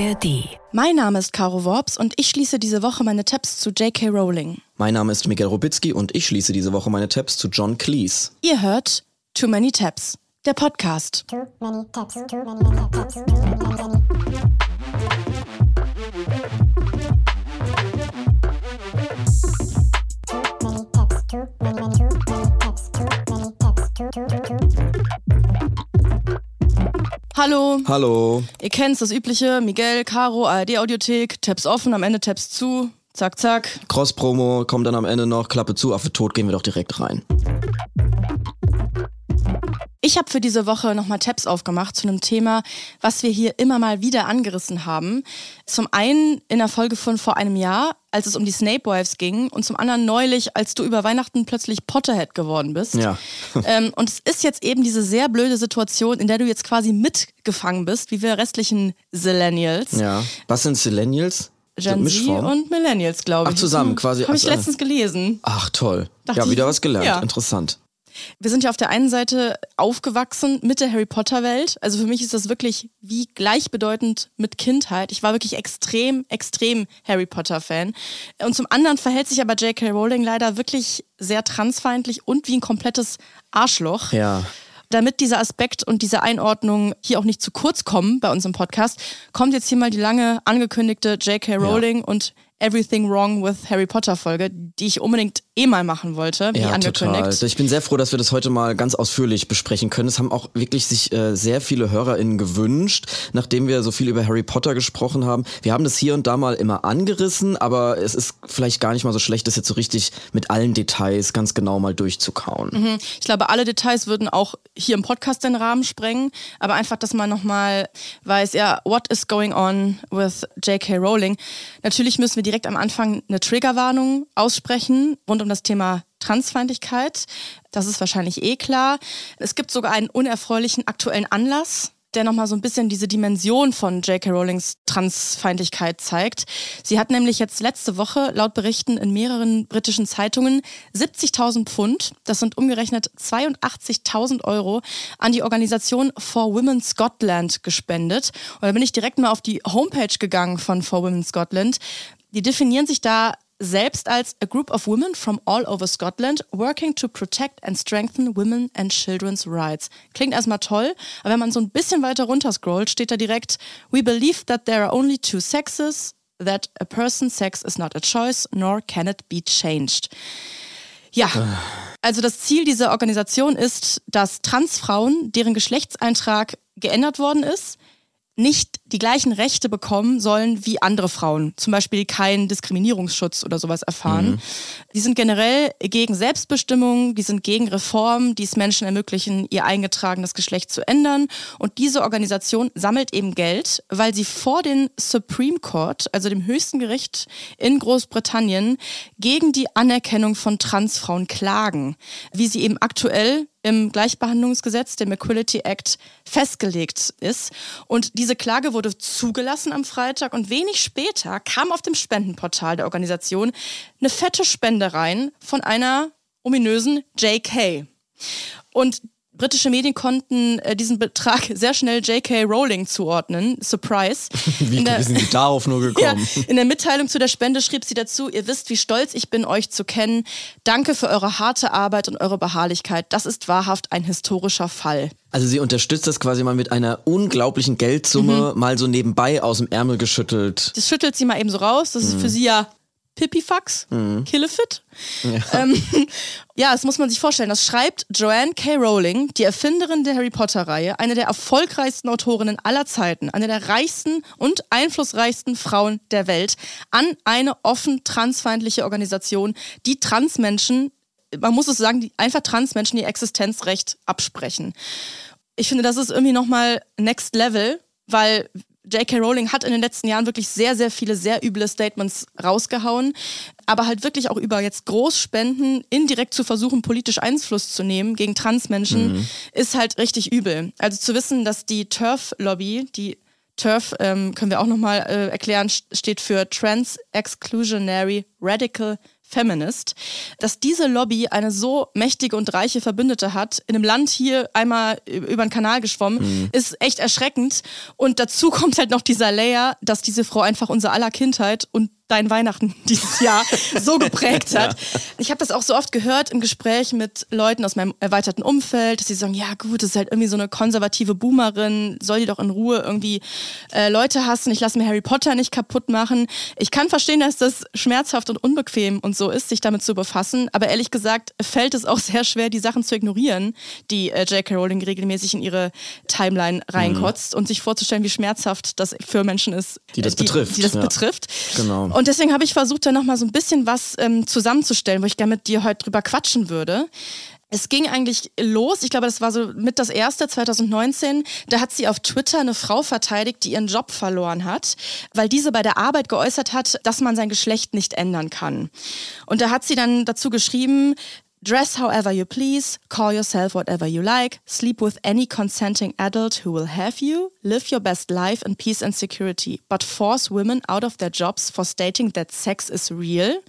ARD. Mein Name ist Caro Worps und ich schließe diese Woche meine Tabs zu J.K. Rowling. Mein Name ist Miguel und ich schließe diese Woche meine Tabs zu John Cleese. Ihr hört Too Many Tabs, der Podcast. Too many tabs, too many tabs, too many tabs. Hallo. Hallo. Ihr kennt's, das übliche, Miguel, Caro, ARD-Audiothek, Tabs offen, am Ende Tabs zu, zack, zack. Cross-Promo, kommt dann am Ende noch, Klappe zu, Affe tot, gehen wir doch direkt rein. Ich habe für diese Woche nochmal Tabs aufgemacht zu einem Thema, was wir hier immer mal wieder angerissen haben. Zum einen in der Folge von vor einem Jahr, als es um die Snape Wives ging, und zum anderen neulich, als du über Weihnachten plötzlich Potterhead geworden bist. Ja. Und es ist jetzt eben diese sehr blöde Situation, in der du jetzt quasi mitgefangen bist, wie wir restlichen Selenials. Ja. Was sind Selenials? Gen Z und Millennials, glaube ich. Ach, zusammen quasi. Habe ich letztens gelesen. Ach, toll. Ja, wieder was gelernt. Ja. Interessant. Wir sind ja auf der einen Seite aufgewachsen mit der Harry-Potter-Welt. Also für mich ist das wirklich wie gleichbedeutend mit Kindheit. Ich war wirklich extrem Harry-Potter-Fan. Und zum anderen verhält sich aber J.K. Rowling leider wirklich sehr transfeindlich und wie ein komplettes Arschloch. Ja. Damit dieser Aspekt und diese Einordnung hier auch nicht zu kurz kommen bei uns im Podcast, kommt jetzt hier mal die lange angekündigte J.K. Rowling und Everything Wrong with Harry Potter Folge, die ich unbedingt mal machen wollte, wie angekündigt. Total. Ich bin sehr froh, dass wir das heute mal ganz ausführlich besprechen können. Es haben auch wirklich sich sehr viele HörerInnen gewünscht, nachdem wir so viel über Harry Potter gesprochen haben. Wir haben das hier und da mal immer angerissen, aber es ist vielleicht gar nicht mal so schlecht, das jetzt so richtig mit allen Details ganz genau mal durchzukauen. Mhm. Ich glaube, alle Details würden auch hier im Podcast den Rahmen sprengen, aber einfach, dass man nochmal weiß, ja, what is going on with J.K. Rowling. Natürlich müssen wir direkt am Anfang eine Triggerwarnung aussprechen, rund um das Thema Transfeindlichkeit. Das ist wahrscheinlich eh klar. Es gibt sogar einen unerfreulichen aktuellen Anlass, der nochmal so ein bisschen diese Dimension von J.K. Rowlings Transfeindlichkeit zeigt. Sie hat nämlich jetzt letzte Woche laut Berichten in mehreren britischen Zeitungen 70.000 Pfund, das sind umgerechnet 82.000 Euro, an die Organisation For Women Scotland gespendet. Und da bin ich direkt mal auf die Homepage gegangen von For Women Scotland. Die definieren sich da selbst als a group of women from all over Scotland working to protect and strengthen women and children's rights. Klingt erstmal toll, aber wenn man so ein bisschen weiter runter scrollt, steht da direkt: We believe that there are only two sexes, that a person's sex is not a choice, nor can it be changed. Ja, also das Ziel dieser Organisation ist, dass Transfrauen, deren Geschlechtseintrag geändert worden ist, nicht die gleichen Rechte bekommen sollen wie andere Frauen, zum Beispiel keinen Diskriminierungsschutz oder sowas erfahren. Die sind generell gegen Selbstbestimmung, die sind gegen Reformen, die es Menschen ermöglichen, ihr eingetragenes Geschlecht zu ändern. Und diese Organisation sammelt eben Geld, weil sie vor den Supreme Court, also dem höchsten Gericht in Großbritannien, gegen die Anerkennung von Transfrauen klagen, wie sie eben aktuell im Gleichbehandlungsgesetz, dem Equality Act, festgelegt ist. Und diese Klage wurde zugelassen am Freitag und wenig später kam auf dem Spendenportal der Organisation eine fette Spende rein von einer ominösen JK. Und britische Medien konnten diesen Betrag sehr schnell J.K. Rowling zuordnen. Surprise. Wie sind Sie darauf nur gekommen? Ja, in der Mitteilung zu der Spende schrieb sie dazu: Ihr wisst, wie stolz ich bin, euch zu kennen. Danke für eure harte Arbeit und eure Beharrlichkeit. Das ist wahrhaft ein historischer Fall. Also sie unterstützt das quasi mal mit einer unglaublichen Geldsumme, mal so nebenbei aus dem Ärmel geschüttelt. Das schüttelt sie mal eben so raus. Das ist für sie ja Pipifax, Killefit. Ja. Das muss man sich vorstellen. Das schreibt Joanne K. Rowling, die Erfinderin der Harry Potter-Reihe, eine der erfolgreichsten Autorinnen aller Zeiten, eine der reichsten und einflussreichsten Frauen der Welt, an eine offen transfeindliche Organisation, die Transmenschen, man muss es sagen, die einfach Transmenschen ihr Existenzrecht absprechen. Ich finde, das ist irgendwie nochmal next level, weil J.K. Rowling hat in den letzten Jahren wirklich sehr, sehr viele sehr üble Statements rausgehauen, aber halt wirklich auch über jetzt Großspenden indirekt zu versuchen, politisch Einfluss zu nehmen gegen Transmenschen, ist halt richtig übel. Also zu wissen, dass die TERF-Lobby, die TERF, können wir auch nochmal erklären, steht für Trans-Exclusionary Radical Feminist, dass diese Lobby eine so mächtige und reiche Verbündete hat, in einem Land hier einmal über den Kanal geschwommen, ist echt erschreckend. Und dazu kommt halt noch dieser Layer, dass diese Frau einfach unser aller Kindheit und dein Weihnachten dieses Jahr so geprägt hat. Ja. Ich habe das auch so oft gehört im Gespräch mit Leuten aus meinem erweiterten Umfeld, dass sie sagen, ja gut, das ist halt irgendwie so eine konservative Boomerin, soll die doch in Ruhe irgendwie Leute hassen, ich lasse mir Harry Potter nicht kaputt machen. Ich kann verstehen, dass das schmerzhaft und unbequem und so ist, sich damit zu befassen, aber ehrlich gesagt fällt es auch sehr schwer, die Sachen zu ignorieren, die J.K. Rowling regelmäßig in ihre Timeline reinkotzt und sich vorzustellen, wie schmerzhaft das für Menschen ist, die das betrifft. Genau. Und deswegen habe ich versucht, da nochmal so ein bisschen was zusammenzustellen, wo ich gerne mit dir heute drüber quatschen würde. Es ging eigentlich los, ich glaube, das war so mit das erste, 2019, da hat sie auf Twitter eine Frau verteidigt, die ihren Job verloren hat, weil diese bei der Arbeit geäußert hat, dass man sein Geschlecht nicht ändern kann. Und da hat sie dann dazu geschrieben: Dress however you please, call yourself whatever you like, sleep with any consenting adult who will have you, live your best life in peace and security, but force women out of their jobs for stating that sex is real.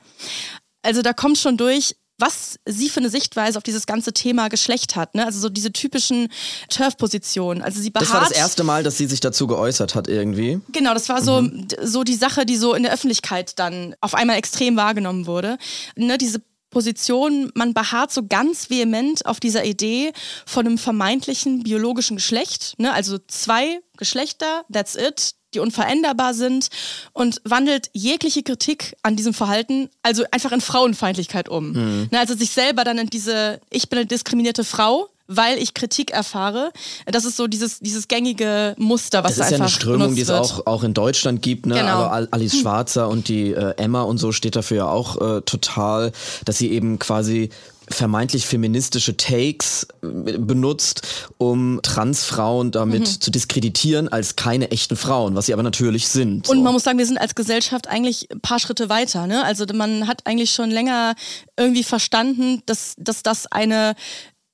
Also da kommt schon durch, was sie für eine Sichtweise auf dieses ganze Thema Geschlecht hat, ne? Also so diese typischen Turf-Positionen. Also sie beharrt. Das war das erste Mal, dass sie sich dazu geäußert hat irgendwie. Genau, das war so die Sache, die so in der Öffentlichkeit dann auf einmal extrem wahrgenommen wurde. Ne, diese Position, man beharrt so ganz vehement auf dieser Idee von einem vermeintlichen biologischen Geschlecht, ne? Also zwei Geschlechter, that's it, die unveränderbar sind, und wandelt jegliche Kritik an diesem Verhalten also einfach in Frauenfeindlichkeit um. Ne? Also sich selber dann in diese, ich bin eine diskriminierte Frau, weil ich Kritik erfahre. Das ist so dieses gängige Muster, was einfach benutzt wird. Das ist ja eine Strömung, die es auch in Deutschland gibt, ne? Genau. Also Alice Schwarzer und die Emma und so steht dafür ja auch total, dass sie eben quasi vermeintlich feministische Takes benutzt, um Transfrauen damit zu diskreditieren als keine echten Frauen, was sie aber natürlich sind. So. Und man muss sagen, wir sind als Gesellschaft eigentlich ein paar Schritte weiter, ne? Also man hat eigentlich schon länger irgendwie verstanden, dass das eine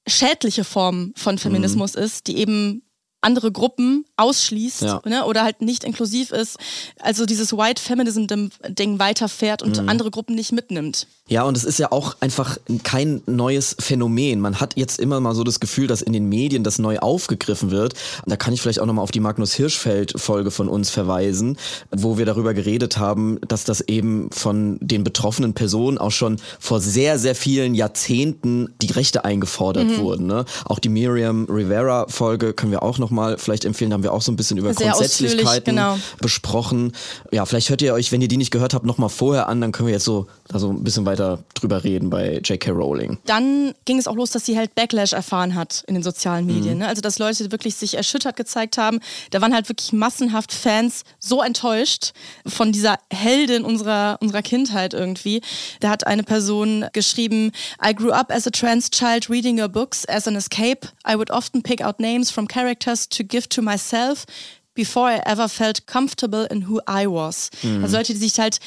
schädliche Form von Feminismus ist, die eben andere Gruppen ausschließt, ne, oder halt nicht inklusiv ist, also dieses White Feminism-Ding weiterfährt und andere Gruppen nicht mitnimmt. Ja, und es ist ja auch einfach kein neues Phänomen. Man hat jetzt immer mal so das Gefühl, dass in den Medien das neu aufgegriffen wird. Da kann ich vielleicht auch nochmal auf die Magnus-Hirschfeld-Folge von uns verweisen, wo wir darüber geredet haben, dass das eben von den betroffenen Personen auch schon vor sehr, sehr vielen Jahrzehnten die Rechte eingefordert wurden, ne? Auch die Miriam Rivera-Folge können wir auch nochmal vielleicht empfehlen. Da haben wir auch so ein bisschen über sehr Grundsätzlichkeiten besprochen. Ja, vielleicht hört ihr euch, wenn ihr die nicht gehört habt, nochmal vorher an. Dann können wir jetzt so ein bisschen weiter drüber reden bei J.K. Rowling. Dann ging es auch los, dass sie halt Backlash erfahren hat in den sozialen Medien. Ne? Also dass Leute wirklich sich erschüttert gezeigt haben. Da waren halt wirklich massenhaft Fans so enttäuscht von dieser Heldin unserer Kindheit irgendwie. Da hat eine Person geschrieben: I grew up as a trans child reading your books as an escape. I would often pick out names from characters to give to myself before I ever felt comfortable in who I was. Also Leute, die sich halt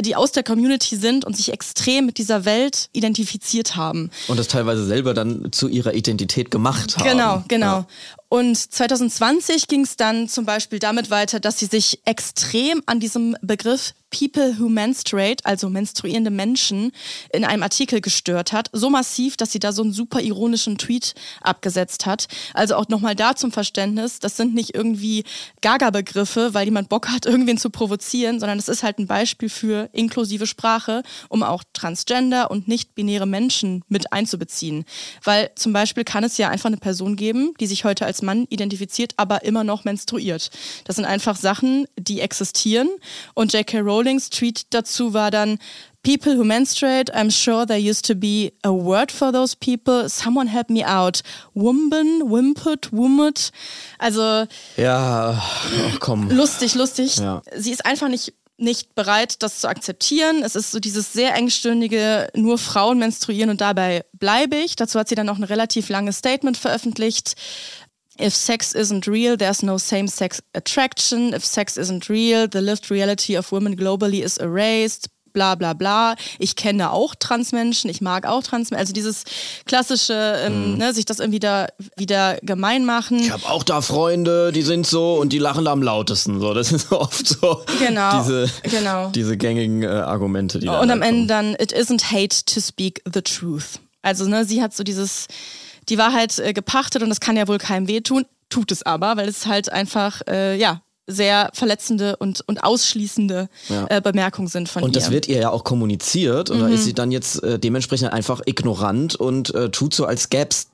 die aus der Community sind und sich extrem mit dieser Welt identifiziert haben. Und das teilweise selber dann zu ihrer Identität gemacht haben. Genau. Ja. Und 2020 ging es dann zum Beispiel damit weiter, dass sie sich extrem an diesem Begriff People who menstruate, also menstruierende Menschen, in einem Artikel gestört hat. So massiv, dass sie da so einen super ironischen Tweet abgesetzt hat. Also auch nochmal da zum Verständnis, das sind nicht irgendwie Gaga-Begriffe, weil jemand Bock hat, irgendwen zu provozieren, sondern es ist halt ein Beispiel für inklusive Sprache, um auch Transgender und nicht-binäre Menschen mit einzubeziehen. Weil zum Beispiel kann es ja einfach eine Person geben, die sich heute als Mann identifiziert, aber immer noch menstruiert. Das sind einfach Sachen, die existieren, und J.K. Rowling Tweet dazu war dann: People who menstruate, I'm sure there used to be a word for those people. Someone help me out. Wumben, wimpet, wummet. Also ja, ach komm. Lustig. Ja. Sie ist einfach nicht bereit, das zu akzeptieren. Es ist so dieses sehr engstirnige, nur Frauen menstruieren und dabei bleibe ich. Dazu hat sie dann auch ein relativ langes Statement veröffentlicht. If sex isn't real, there's no same-sex attraction. If sex isn't real, the lived reality of women globally is erased. bla bla bla, ich kenne auch Transmenschen, ich mag auch Transmenschen, also dieses klassische, ne, sich das irgendwie da wieder gemein machen. Ich habe auch da Freunde, die sind so und die lachen da am lautesten, so, das ist oft so diese gängigen Argumente, die da und am Ende dann, it isn't hate to speak the truth. Also ne, sie hat so dieses, die Wahrheit gepachtet und das kann ja wohl keinem wehtun, tut es aber, weil es halt einfach, sehr verletzende und ausschließende Bemerkungen sind von ihr. Und das wird ihr ja auch kommuniziert und da ist sie dann jetzt dementsprechend einfach ignorant und tut so, als gäbe es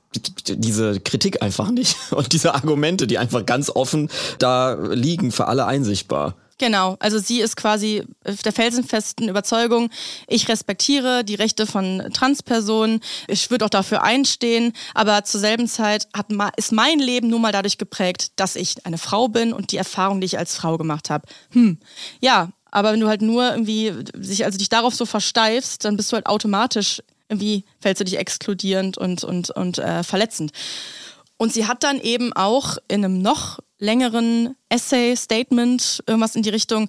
diese Kritik einfach nicht und diese Argumente, die einfach ganz offen da liegen, für alle einsichtbar. Genau, also sie ist quasi der felsenfesten Überzeugung, ich respektiere die Rechte von Transpersonen, ich würde auch dafür einstehen, aber zur selben Zeit ist mein Leben nun mal dadurch geprägt, dass ich eine Frau bin und die Erfahrung, die ich als Frau gemacht habe. Ja, aber wenn du halt nur irgendwie dich darauf so versteifst, dann bist du halt automatisch, irgendwie fällst du dich exkludierend und verletzend. Und sie hat dann eben auch in einem noch längeren Essay, Statement, irgendwas in die Richtung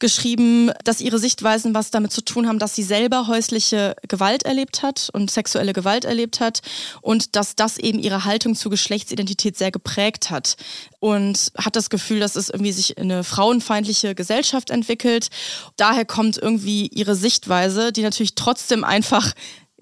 geschrieben, dass ihre Sichtweisen was damit zu tun haben, dass sie selber häusliche Gewalt erlebt hat und sexuelle Gewalt erlebt hat und dass das eben ihre Haltung zur Geschlechtsidentität sehr geprägt hat und hat das Gefühl, dass es irgendwie sich in eine frauenfeindliche Gesellschaft entwickelt. Daher kommt irgendwie ihre Sichtweise, die natürlich trotzdem einfach,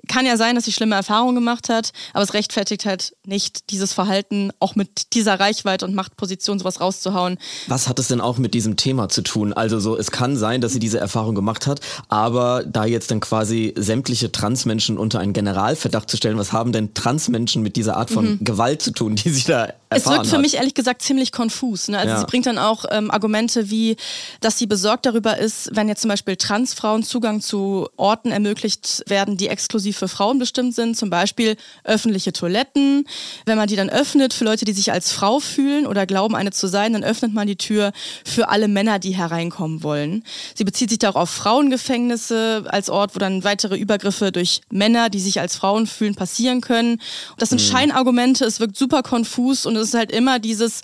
kann ja sein, dass sie schlimme Erfahrungen gemacht hat, aber es rechtfertigt halt nicht dieses Verhalten, auch mit dieser Reichweite und Machtposition sowas rauszuhauen. Was hat es denn auch mit diesem Thema zu tun? Also so, es kann sein, dass sie diese Erfahrung gemacht hat, aber da jetzt dann quasi sämtliche Transmenschen unter einen Generalverdacht zu stellen, was haben denn Transmenschen mit dieser Art von Gewalt zu tun, die sie da erfahren hat? Es wirkt für mich ehrlich gesagt ziemlich konfus. Ne? Also sie bringt dann auch Argumente wie, dass sie besorgt darüber ist, wenn jetzt zum Beispiel Transfrauen Zugang zu Orten ermöglicht werden, die exklusiv für Frauen bestimmt sind, zum Beispiel öffentliche Toiletten. Wenn man die dann öffnet für Leute, die sich als Frau fühlen oder glauben, eine zu sein, dann öffnet man die Tür für alle Männer, die hereinkommen wollen. Sie bezieht sich da auch auf Frauengefängnisse als Ort, wo dann weitere Übergriffe durch Männer, die sich als Frauen fühlen, passieren können. Das sind Scheinargumente, es wirkt super konfus und es ist halt immer dieses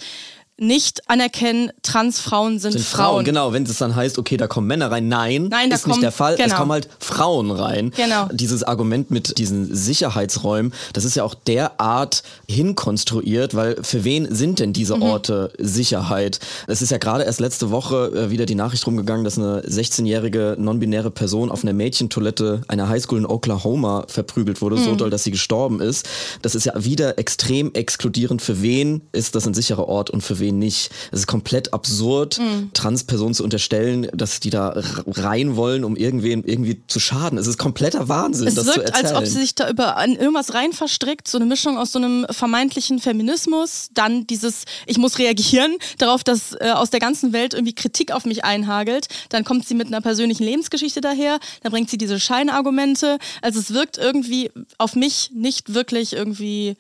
nicht anerkennen, Transfrauen sind Frauen. Genau, wenn es dann heißt, okay, da kommen Männer rein. Nein, ist nicht der Fall. Genau. Es kommen halt Frauen rein. Genau. Dieses Argument mit diesen Sicherheitsräumen, das ist ja auch derart hinkonstruiert, weil für wen sind denn diese Orte Sicherheit? Es ist ja gerade erst letzte Woche wieder die Nachricht rumgegangen, dass eine 16-jährige non-binäre Person auf einer Mädchentoilette einer Highschool in Oklahoma verprügelt wurde, so doll, dass sie gestorben ist. Das ist ja wieder extrem exkludierend. Für wen ist das ein sicherer Ort und für wen nicht. Es ist komplett absurd, Transpersonen zu unterstellen, dass die da rein wollen, um irgendwen irgendwie zu schaden. Es ist kompletter Wahnsinn, das zu erzählen. Es wirkt, als ob sie sich da an irgendwas rein verstrickt, so eine Mischung aus so einem vermeintlichen Feminismus, dann dieses, ich muss reagieren darauf, dass aus der ganzen Welt irgendwie Kritik auf mich einhagelt. Dann kommt sie mit einer persönlichen Lebensgeschichte daher, dann bringt sie diese Scheinargumente. Also es wirkt irgendwie auf mich nicht wirklich irgendwie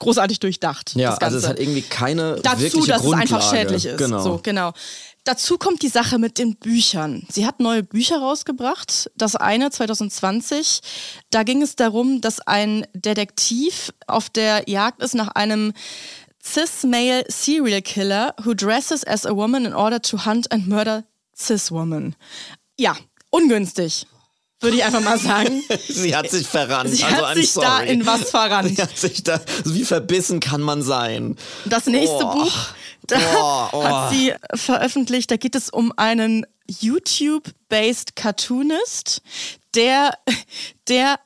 großartig durchdacht. Ja, das Ganze. Also es hat irgendwie keine wirkliche Grundlage. Dazu, dass es einfach schädlich ist. Genau. So, genau. Dazu kommt die Sache mit den Büchern. Sie hat neue Bücher rausgebracht. Das eine, 2020, da ging es darum, dass ein Detektiv auf der Jagd ist nach einem cis-male serial killer who dresses as a woman in order to hunt and murder cis women. Ja, ungünstig. Würde ich einfach mal sagen. Sie hat sich verrannt. Sie hat sich da, wie verbissen kann man sein? Das nächste Buch hat sie veröffentlicht, da geht es um einen YouTube-based Cartoonist, der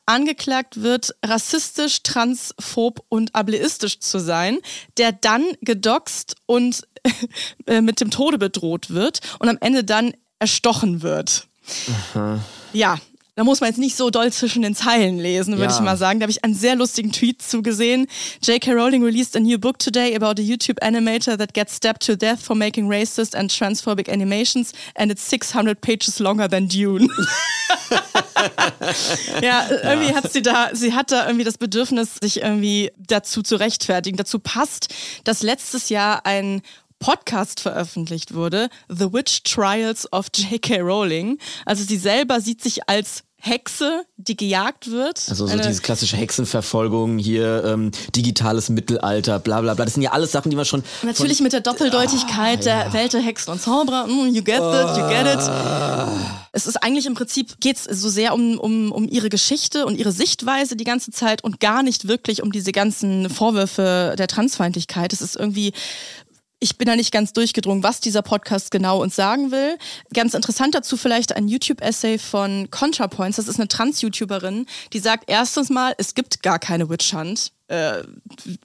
angeklagt wird, rassistisch, transphob und ableistisch zu sein, der dann gedoxt und mit dem Tode bedroht wird und am Ende dann erstochen wird. Aha. Ja. Da muss man jetzt nicht so doll zwischen den Zeilen lesen, würde ich mal sagen. Da habe ich einen sehr lustigen Tweet zugesehen. J.K. Rowling released a new book today about a YouTube animator that gets stabbed to death for making racist and transphobic animations and it's 600 pages longer than Dune. Irgendwie hat sie hat da irgendwie das Bedürfnis, sich irgendwie dazu zu rechtfertigen. Dazu passt, dass letztes Jahr ein Podcast veröffentlicht wurde, The Witch Trials of J.K. Rowling. Also sie selber sieht sich als Hexe, die gejagt wird. Also so diese klassische Hexenverfolgung hier, digitales Mittelalter, bla bla bla. Das sind ja alles Sachen, die man schon... Natürlich mit der Doppeldeutigkeit der Welt der Hexen und Zauberer. You get it, you get it. Es ist eigentlich im Prinzip, geht es so sehr um ihre Geschichte und ihre Sichtweise die ganze Zeit und gar nicht wirklich um diese ganzen Vorwürfe der Transfeindlichkeit. Es ist irgendwie... Ich bin da nicht ganz durchgedrungen, was dieser Podcast genau uns sagen will. Ganz interessant dazu vielleicht ein YouTube-Essay von ContraPoints. Das ist eine Trans-YouTuberin, die sagt erstens mal, es gibt gar keine Witch Hunt,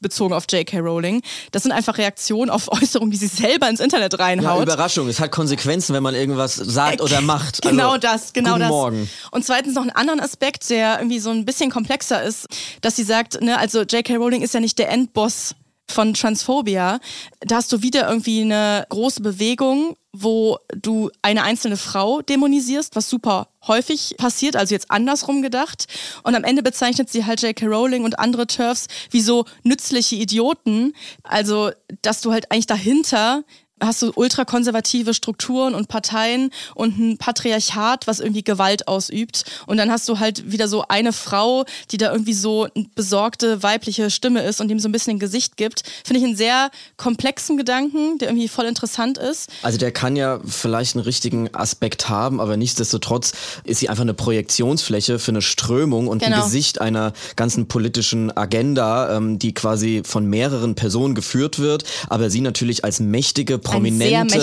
bezogen auf J.K. Rowling. Das sind einfach Reaktionen auf Äußerungen, die sie selber ins Internet reinhaut. Ja, Überraschung, es hat Konsequenzen, wenn man irgendwas sagt oder macht. Genau das. Morgen. Und zweitens noch einen anderen Aspekt, der irgendwie so ein bisschen komplexer ist, dass sie sagt, ne, also J.K. Rowling ist ja nicht der Endboss von Transphobia, da hast du wieder irgendwie eine große Bewegung, wo du eine einzelne Frau dämonisierst, was super häufig passiert, also jetzt andersrum gedacht. Und am Ende bezeichnet sie halt J.K. Rowling und andere TERFs wie so nützliche Idioten. Also, dass du halt eigentlich dahinter hast du ultrakonservative Strukturen und Parteien und ein Patriarchat, was irgendwie Gewalt ausübt. Und dann hast du halt wieder so eine Frau, die da irgendwie so eine besorgte weibliche Stimme ist und dem so ein bisschen ein Gesicht gibt. Finde ich einen sehr komplexen Gedanken, der irgendwie voll interessant ist. Also der kann ja vielleicht einen richtigen Aspekt haben, aber nichtsdestotrotz ist sie einfach eine Projektionsfläche für eine Strömung und ein Gesicht einer ganzen politischen Agenda, die quasi von mehreren Personen geführt wird, aber sie natürlich als mächtige prominente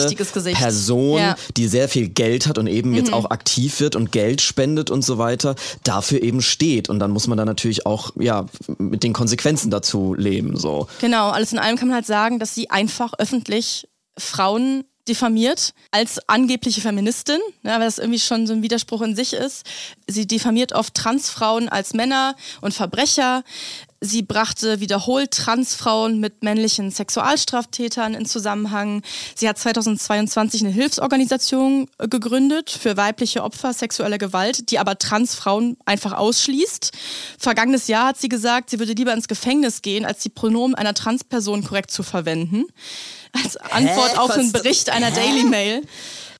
Person, ja, die sehr viel Geld hat und eben jetzt auch aktiv wird und Geld spendet und so weiter, dafür eben steht. Und dann muss man da natürlich auch ja mit den Konsequenzen dazu leben. So. Genau, alles in allem kann man halt sagen, dass sie einfach öffentlich Frauen diffamiert als angebliche Feministin, ne, weil das irgendwie schon so ein Widerspruch in sich ist. Sie diffamiert oft Transfrauen als Männer und Verbrecher. Sie brachte wiederholt Transfrauen mit männlichen Sexualstraftätern in Zusammenhang. Sie hat 2022 eine Hilfsorganisation gegründet für weibliche Opfer sexueller Gewalt, die aber Transfrauen einfach ausschließt. Vergangenes Jahr hat sie gesagt, sie würde lieber ins Gefängnis gehen, als die Pronomen einer Transperson korrekt zu verwenden. Als Antwort auf einen Bericht einer Daily Mail,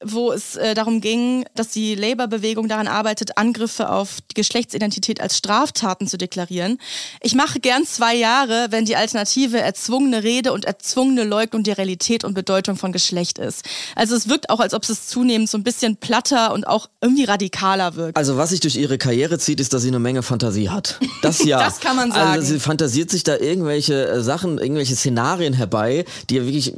wo es darum ging, dass die Labour-Bewegung daran arbeitet, Angriffe auf die Geschlechtsidentität als Straftaten zu deklarieren. Ich mache gern 2 Jahre, wenn die Alternative erzwungene Rede und erzwungene Leugnung der Realität und Bedeutung von Geschlecht ist. Also es wirkt auch, als ob es zunehmend so ein bisschen platter und auch irgendwie radikaler wirkt. Also was sich durch ihre Karriere zieht, ist, dass sie eine Menge Fantasie hat. Das ja. Das kann man sagen. Also sie fantasiert sich da irgendwelche Sachen, irgendwelche Szenarien herbei, die ja wirklich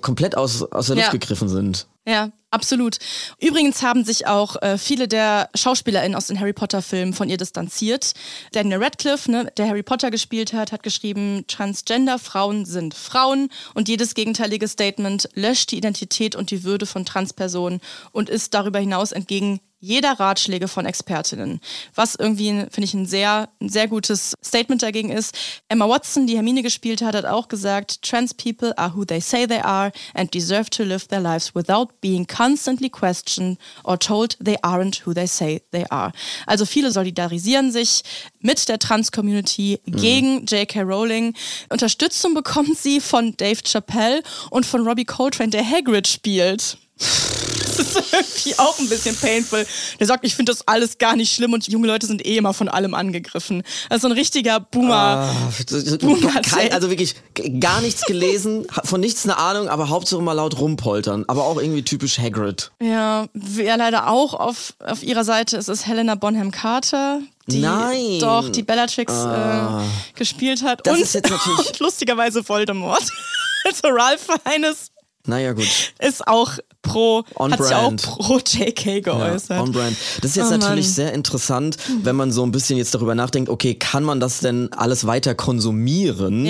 komplett aus der Luft gegriffen sind. Ja, absolut. Übrigens haben sich auch viele der SchauspielerInnen aus den Harry-Potter-Filmen von ihr distanziert. Daniel Radcliffe, ne, der Harry Potter gespielt hat, hat geschrieben, Transgender Frauen sind Frauen und jedes gegenteilige Statement löscht die Identität und die Würde von Transpersonen und ist darüber hinaus entgegen jeder Ratschläge von ExpertInnen. Was irgendwie, finde ich, ein sehr gutes Statement dagegen ist. Emma Watson, die Hermine gespielt hat, hat auch gesagt, Trans people are who they say they are and deserve to live their lives without being constantly questioned or told they aren't who they say they are. Also viele solidarisieren sich mit der Trans-Community gegen J.K. Rowling. Unterstützung bekommt sie von Dave Chappelle und von Robbie Coltrane, der Hagrid spielt. Das ist irgendwie auch ein bisschen painful. Der sagt, ich finde das alles gar nicht schlimm und junge Leute sind eh immer von allem angegriffen. Also ein richtiger Boomer. Also wirklich gar nichts gelesen, von nichts eine Ahnung, aber Hauptsache mal laut rumpoltern. Aber auch irgendwie typisch Hagrid. Ja, wer leider auch auf ihrer Seite ist, ist Helena Bonham Carter. Die Bellatrix gespielt hat. Das ist jetzt natürlich und lustigerweise Voldemort. Also Ralph Fiennes. Naja, gut. Ist auch pro JK geäußert. Ja, on brand. Das ist jetzt natürlich sehr interessant, wenn man so ein bisschen jetzt darüber nachdenkt, okay, kann man das denn alles weiter konsumieren,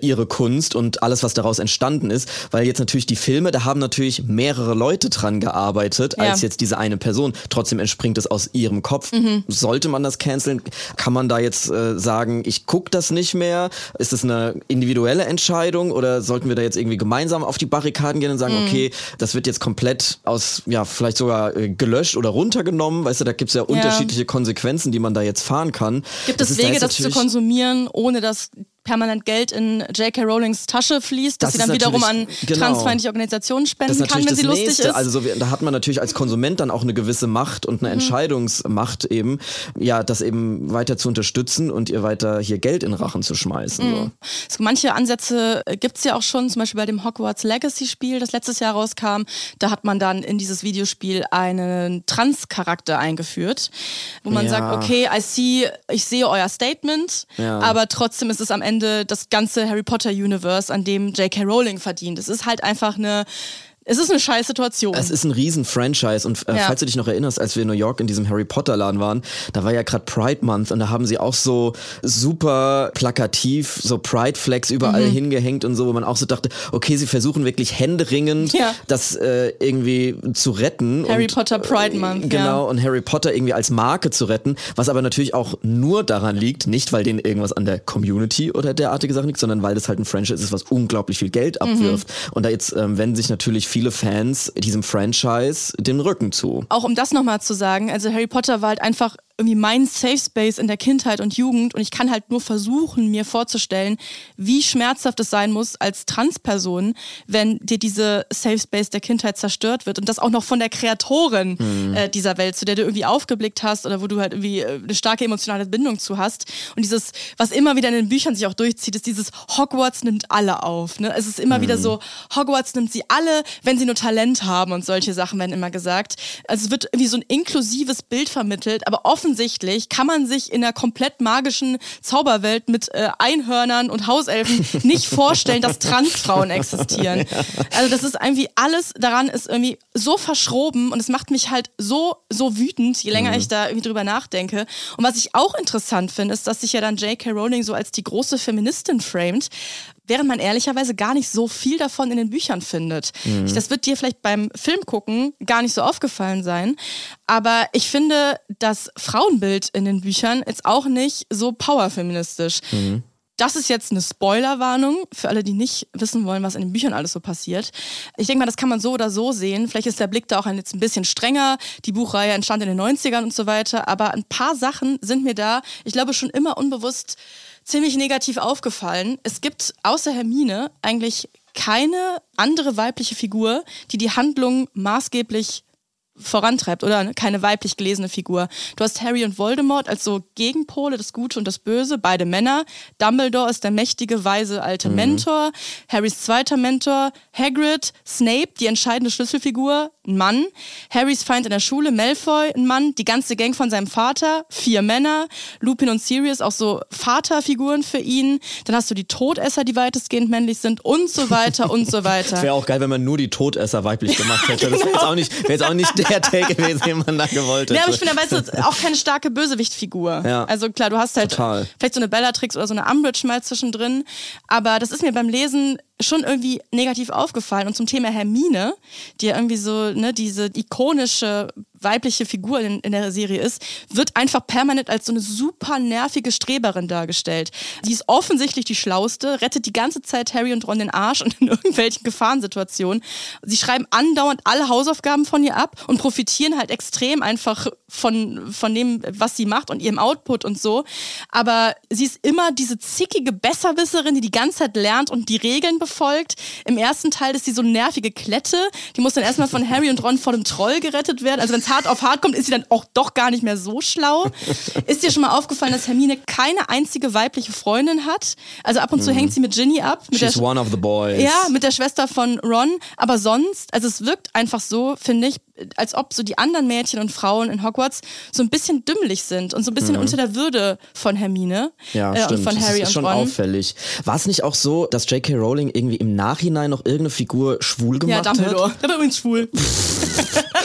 ihre Kunst und alles, was daraus entstanden ist? Weil jetzt natürlich die Filme, da haben natürlich mehrere Leute dran gearbeitet, als jetzt diese eine Person. Trotzdem entspringt es aus ihrem Kopf. Sollte man das canceln? Kann man da jetzt sagen, ich gucke das nicht mehr? Ist das eine individuelle Entscheidung oder sollten wir da jetzt irgendwie gemeinsam auf die Barrikaden gehen und sagen, okay, das wird jetzt komplett aus, ja, vielleicht sogar gelöscht oder runtergenommen, weißt du, da gibt es ja unterschiedliche Konsequenzen, die man da jetzt fahren kann. Gibt es Wege, das zu konsumieren, ohne dass permanent Geld in J.K. Rowlings Tasche fließt, dass das sie dann wiederum an transfeindliche Organisationen spenden kann, wenn sie lustig ist. Also da hat man natürlich als Konsument dann auch eine gewisse Macht und eine Entscheidungsmacht eben, ja, das eben weiter zu unterstützen und ihr weiter hier Geld in Rachen zu schmeißen. Mhm. So. Manche Ansätze gibt es ja auch schon, zum Beispiel bei dem Hogwarts Legacy-Spiel, das letztes Jahr rauskam. Da hat man dann in dieses Videospiel einen Trans-Charakter eingeführt, wo man sagt, okay, ich sehe euer Statement, aber trotzdem ist es am Ende das ganze Harry Potter-Universe, an dem J.K. Rowling verdient. Es ist halt einfach Es ist eine scheiß Situation. Es ist ein riesen Franchise und falls du dich noch erinnerst, als wir in New York in diesem Harry-Potter-Laden waren, da war ja gerade Pride Month und da haben sie auch so super plakativ so Pride-Flags überall hingehängt und so, wo man auch so dachte, okay, sie versuchen wirklich händeringend das irgendwie zu retten. Harry Potter Pride Month, genau, und Harry Potter irgendwie als Marke zu retten, was aber natürlich auch nur daran liegt, nicht weil denen irgendwas an der Community oder derartige Sachen liegt, sondern weil das halt ein Franchise ist, was unglaublich viel Geld abwirft. Und da jetzt wenden sich natürlich viele Fans diesem Franchise den Rücken zu. Auch um das nochmal zu sagen, also Harry Potter war halt einfach irgendwie mein Safe Space in der Kindheit und Jugend und ich kann halt nur versuchen, mir vorzustellen, wie schmerzhaft es sein muss als Transperson, wenn dir diese Safe Space der Kindheit zerstört wird und das auch noch von der Kreatorin dieser Welt, zu der du irgendwie aufgeblickt hast oder wo du halt irgendwie eine starke emotionale Bindung zu hast. Und dieses, was immer wieder in den Büchern sich auch durchzieht, ist dieses Hogwarts nimmt alle auf. Ne? Es ist immer wieder so, Hogwarts nimmt sie alle, wenn sie nur Talent haben und solche Sachen werden immer gesagt. Also es wird irgendwie so ein inklusives Bild vermittelt, aber offensichtlich kann man sich in einer komplett magischen Zauberwelt mit Einhörnern und Hauselfen nicht vorstellen, dass Transfrauen existieren. Also das ist irgendwie, alles daran ist irgendwie so verschroben und es macht mich halt so wütend, je länger ich da irgendwie drüber nachdenke. Und was ich auch interessant finde, ist, dass sich ja dann J.K. Rowling so als die große Feministin framet, während man ehrlicherweise gar nicht so viel davon in den Büchern findet. Mhm. Das wird dir vielleicht beim Film gucken gar nicht so aufgefallen sein, aber ich finde das Frauenbild in den Büchern jetzt auch nicht so powerfeministisch. Mhm. Das ist jetzt eine Spoilerwarnung für alle, die nicht wissen wollen, was in den Büchern alles so passiert. Ich denke mal, das kann man so oder so sehen. Vielleicht ist der Blick da auch jetzt ein bisschen strenger. Die Buchreihe entstand in den 90ern und so weiter, aber ein paar Sachen sind mir da, ich glaube, schon immer unbewusst ziemlich negativ aufgefallen. Es gibt außer Hermine eigentlich keine andere weibliche Figur, die die Handlung maßgeblich vorantreibt, oder keine weiblich gelesene Figur. Du hast Harry und Voldemort als so Gegenpole, das Gute und das Böse, beide Männer. Dumbledore ist der mächtige, weise, alte Mentor. Harrys zweiter Mentor, Hagrid. Snape, die entscheidende Schlüsselfigur, ein Mann. Harrys Feind in der Schule, Malfoy, ein Mann. Die ganze Gang von seinem Vater, 4 Männer. Lupin und Sirius, auch so Vaterfiguren für ihn. Dann hast du die Todesser, die weitestgehend männlich sind und so weiter und so weiter. Das wäre auch geil, wenn man nur die Todesser weiblich gemacht hätte. Das wäre jetzt auch nicht der Take gewesen, den man da gewollt hätte. Ja, aber ich finde, weißt du, auch keine starke Bösewichtfigur. Ja. Also klar, du hast halt vielleicht so eine Bellatrix oder so eine Umbridge mal zwischendrin. Aber das ist mir beim Lesen schon irgendwie negativ aufgefallen. Und zum Thema Hermine, die ja irgendwie so, ne, diese ikonische weibliche Figur in der Serie ist, wird einfach permanent als so eine super nervige Streberin dargestellt. Sie ist offensichtlich die Schlauste, rettet die ganze Zeit Harry und Ron den Arsch und in irgendwelchen Gefahrensituationen. Sie schreiben andauernd alle Hausaufgaben von ihr ab und profitieren halt extrem einfach von dem, was sie macht und ihrem Output und so. Aber sie ist immer diese zickige Besserwisserin, die ganze Zeit lernt und die Regeln befolgt. Im ersten Teil ist sie so eine nervige Klette. Die muss dann erstmal von Harry und Ron vor dem Troll gerettet werden. Also wenn hart auf hart kommt, ist sie dann auch doch gar nicht mehr so schlau. Ist dir schon mal aufgefallen, dass Hermine keine einzige weibliche Freundin hat? Also ab und zu hängt sie mit Ginny ab. She's one of the boys. Ja, mit der Schwester von Ron. Aber sonst, also es wirkt einfach so, finde ich, als ob so die anderen Mädchen und Frauen in Hogwarts so ein bisschen dümmlich sind und so ein bisschen unter der Würde von Hermine und von Harry und Ron. Ja, stimmt. Das ist schon auffällig. War es nicht auch so, dass J.K. Rowling irgendwie im Nachhinein noch irgendeine Figur schwul gemacht hat? Ja, Dumbledore. Der war übrigens schwul.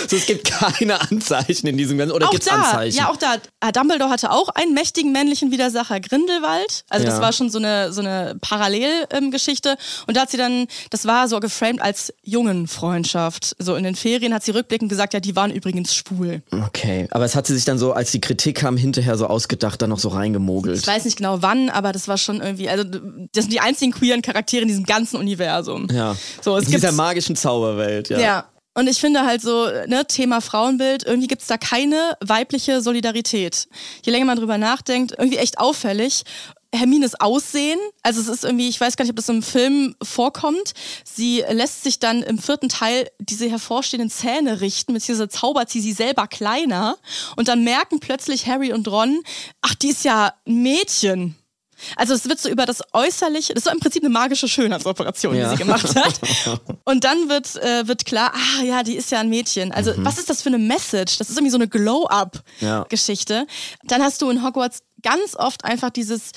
So, es gibt keine Anzeichen in diesem ganzen, oder gibt es Anzeichen? Ja, auch da. Dumbledore hatte auch einen mächtigen männlichen Widersacher, Grindelwald. Also das war schon so eine Parallelgeschichte. Und da hat sie dann, das war so geframed als Jungenfreundschaft. So in den Ferien hat sie rückblickend gesagt, ja, die waren übrigens schwul. Okay, aber es hat sie sich dann so, als die Kritik kam, hinterher so ausgedacht, dann noch so reingemogelt. Ich weiß nicht genau wann, aber das war schon irgendwie, also das sind die einzigen queeren Charaktere in diesem ganzen Universum. Ja, so, es in dieser magischen Zauberwelt, ja. Und ich finde halt so, ne, Thema Frauenbild, irgendwie gibt's da keine weibliche Solidarität. Je länger man drüber nachdenkt, irgendwie echt auffällig. Hermines Aussehen, also es ist irgendwie, ich weiß gar nicht, ob das im Film vorkommt, sie lässt sich dann im vierten Teil diese hervorstehenden Zähne richten, beziehungsweise zaubert sie sie selber kleiner und dann merken plötzlich Harry und Ron, ach, die ist ja ein Mädchen. Also es wird so über das Äußerliche, das ist im Prinzip eine magische Schönheitsoperation, ja, die sie gemacht hat. Und dann wird klar, ah ja, die ist ja ein Mädchen. Also was ist das für eine Message? Das ist irgendwie so eine Glow-Up-Geschichte. Ja. Dann hast du in Hogwarts ganz oft einfach dieses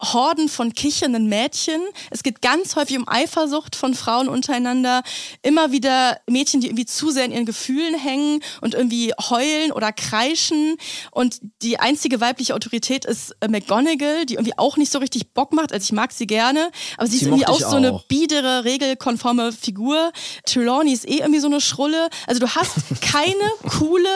Horden von kichernden Mädchen. Es geht ganz häufig um Eifersucht von Frauen untereinander. Immer wieder Mädchen, die irgendwie zu sehr in ihren Gefühlen hängen und irgendwie heulen oder kreischen. Und die einzige weibliche Autorität ist McGonagall, die irgendwie auch nicht so richtig Bock macht. Also ich mag sie gerne, aber sie ist irgendwie auch so eine biedere, regelkonforme Figur. Trelawney ist irgendwie so eine Schrulle. Also du hast keine coole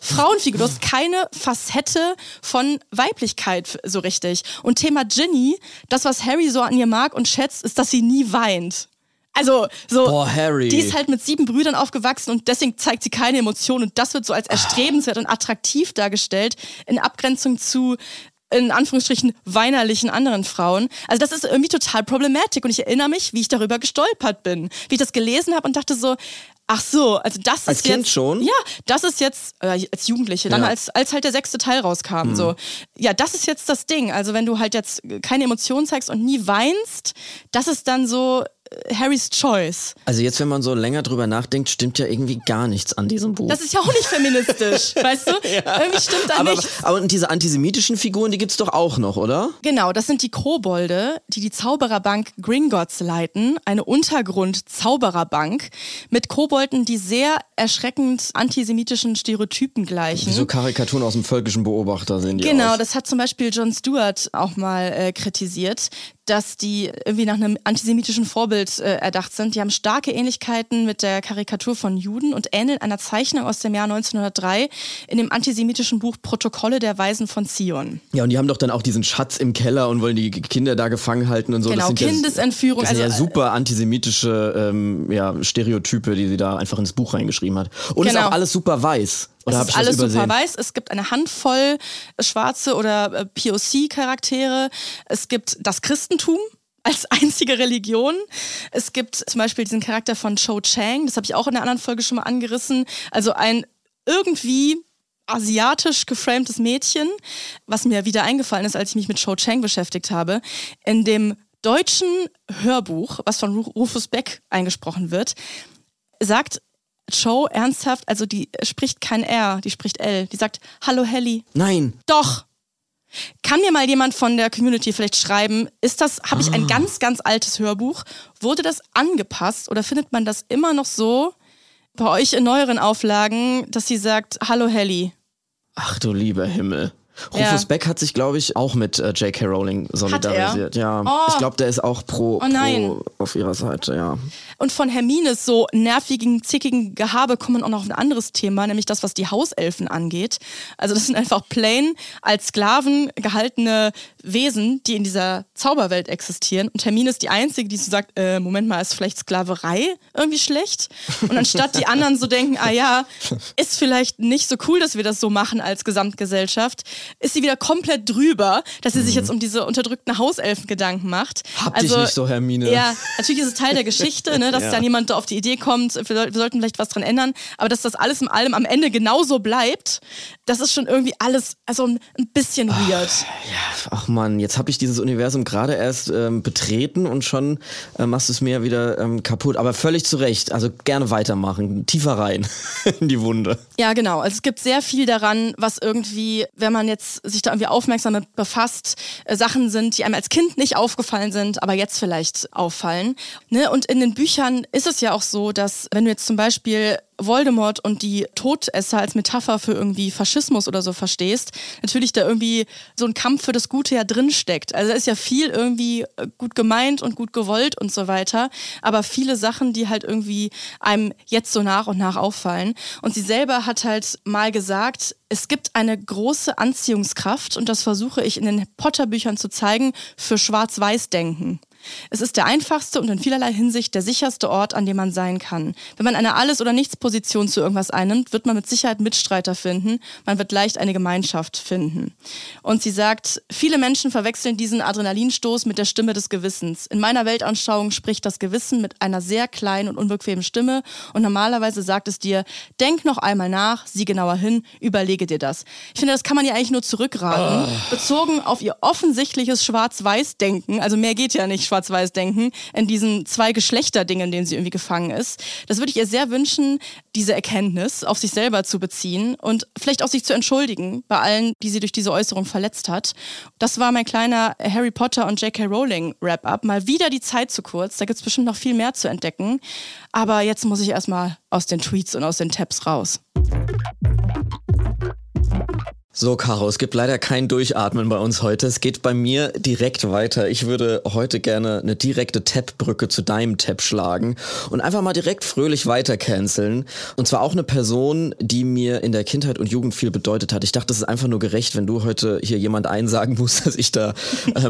Frauenfigur. Du hast keine Facette von Weiblichkeit so richtig. Und Thema Ginny, das, was Harry so an ihr mag und schätzt, ist, dass sie nie weint. Also, so, boah, Harry, die ist halt mit 7 Brüdern aufgewachsen und deswegen zeigt sie keine Emotionen. Und das wird so als erstrebenswert und attraktiv dargestellt, in Abgrenzung zu, in Anführungsstrichen, weinerlichen anderen Frauen. Also das ist irgendwie total problematisch. Und ich erinnere mich, wie ich darüber gestolpert bin. Wie ich das gelesen habe und dachte so, ach so, also das ist als jetzt... Als Kind schon? Ja, das ist jetzt, als Jugendliche, dann ja, als halt der 6. Teil rauskam. Mhm. So. Ja, das ist jetzt das Ding. Also wenn du halt jetzt keine Emotionen zeigst und nie weinst, das ist dann so Harrys Choice. Also jetzt, wenn man so länger drüber nachdenkt, stimmt ja irgendwie gar nichts an diesem Buch. Das ist ja auch nicht feministisch, weißt du? Ja. Irgendwie stimmt da nichts. Aber und diese antisemitischen Figuren, die gibt's doch auch noch, oder? Genau, das sind die Kobolde, die die Zaubererbank Gringotts leiten. Eine Untergrund-Zaubererbank mit Kobolden, die sehr erschreckend antisemitischen Stereotypen gleichen. Wie so Karikaturen aus dem völkischen Beobachter sehen die aus. Genau, das hat zum Beispiel Jon Stewart auch mal kritisiert, dass die irgendwie nach einem antisemitischen Vorbild erdacht sind. Die haben starke Ähnlichkeiten mit der Karikatur von Juden und ähneln einer Zeichnung aus dem Jahr 1903 in dem antisemitischen Buch Protokolle der Weisen von Zion. Ja, und die haben doch dann auch diesen Schatz im Keller und wollen die Kinder da gefangen halten und so. Genau, das Kindesentführung. Das sind ja super antisemitische Stereotype, die sie da einfach ins Buch reingeschrieben hat. Und genau, ist auch alles super weiß. Oder es ist alles super weiß. Es gibt eine Handvoll schwarze oder POC-Charaktere. Es gibt das Christentum als einzige Religion. Es gibt zum Beispiel diesen Charakter von Cho Chang. Das habe ich auch in einer anderen Folge schon mal angerissen. Also ein irgendwie asiatisch geframtes Mädchen, was mir wieder eingefallen ist, als ich mich mit Cho Chang beschäftigt habe. In dem deutschen Hörbuch, was von Rufus Beck eingesprochen wird, sagt Cho ernsthaft, also die spricht kein R, die spricht L. Die sagt, hallo Helly. Nein. Doch. Kann mir mal jemand von der Community vielleicht schreiben, ist das, habe ich ein ganz, ganz altes Hörbuch? Wurde das angepasst oder findet man das immer noch so bei euch in neueren Auflagen, dass sie sagt, hallo Helly? Ach du lieber Himmel. Rufus Beck hat sich, glaube ich, auch mit J.K. Rowling solidarisiert. Ja, ich glaube, der ist auch pro auf ihrer Seite, ja. Und von Hermines so nervigen, zickigen Gehabe kommt man auch noch auf ein anderes Thema, nämlich das, was die Hauselfen angeht. Also das sind einfach plain als Sklaven gehaltene Wesen, die in dieser Zauberwelt existieren. Und Hermine ist die Einzige, die so sagt, Moment mal, ist vielleicht Sklaverei irgendwie schlecht? Und anstatt die anderen so denken, ah ja, ist vielleicht nicht so cool, dass wir das so machen als Gesamtgesellschaft, ist sie wieder komplett drüber, dass sie sich jetzt um diese unterdrückten Hauselfen Gedanken macht. Hab dich nicht so, Hermine. Ja, natürlich ist es Teil der Geschichte, ne, dass dann jemand auf die Idee kommt, wir sollten vielleicht was dran ändern, aber dass das alles in allem am Ende genauso bleibt, das ist schon irgendwie alles, also ein bisschen weird. Ach Mann, jetzt habe ich dieses Universum gerade erst betreten und schon machst du es mir wieder kaputt, aber völlig zu Recht, also gerne weitermachen, tiefer rein in die Wunde. Ja, genau, also es gibt sehr viel daran, was irgendwie, wenn man jetzt sich da irgendwie aufmerksam mit befasst, Sachen sind, die einem als Kind nicht aufgefallen sind, aber jetzt vielleicht auffallen. Ne? Und in den Büchern ist es ja auch so, dass wenn du jetzt zum Beispiel Voldemort und die Todesser als Metapher für irgendwie Faschismus oder so verstehst, natürlich da irgendwie so ein Kampf für das Gute ja drinsteckt. Also da ist ja viel irgendwie gut gemeint und gut gewollt und so weiter, aber viele Sachen, die halt irgendwie einem jetzt so nach und nach auffallen. Und sie selber hat halt mal gesagt, es gibt eine große Anziehungskraft und das versuche ich in den Potter-Büchern zu zeigen für Schwarz-Weiß-Denken. Es ist der einfachste und in vielerlei Hinsicht der sicherste Ort, an dem man sein kann. Wenn man eine Alles-oder-nichts-Position zu irgendwas einnimmt, wird man mit Sicherheit Mitstreiter finden, man wird leicht eine Gemeinschaft finden. Und sie sagt, viele Menschen verwechseln diesen Adrenalinstoß mit der Stimme des Gewissens. In meiner Weltanschauung spricht das Gewissen mit einer sehr kleinen und unbequemen Stimme und normalerweise sagt es dir, denk noch einmal nach, sieh genauer hin, überlege dir das. Ich finde, das kann man ja eigentlich nur zurückraten, bezogen auf ihr offensichtliches Schwarz-Weiß-Denken, also mehr geht ja nicht, Schwarz-Weiß-Denken, in diesen zwei Geschlechter-Dingen, in denen sie irgendwie gefangen ist. Das würde ich ihr sehr wünschen, diese Erkenntnis auf sich selber zu beziehen und vielleicht auch sich zu entschuldigen bei allen, die sie durch diese Äußerung verletzt hat. Das war mein kleiner Harry Potter und J.K. Rowling Wrap-Up. Mal wieder die Zeit zu kurz, da gibt es bestimmt noch viel mehr zu entdecken. Aber jetzt muss ich erstmal aus den Tweets und aus den Tabs raus. So, Caro, es gibt leider kein Durchatmen bei uns heute. Es geht bei mir direkt weiter. Ich würde heute gerne eine direkte Tab-Brücke zu deinem Tab schlagen und einfach mal direkt fröhlich weiter canceln. Und zwar auch eine Person, die mir in der Kindheit und Jugend viel bedeutet hat. Ich dachte, es ist einfach nur gerecht, wenn du heute hier jemand einsagen musst, dass ich da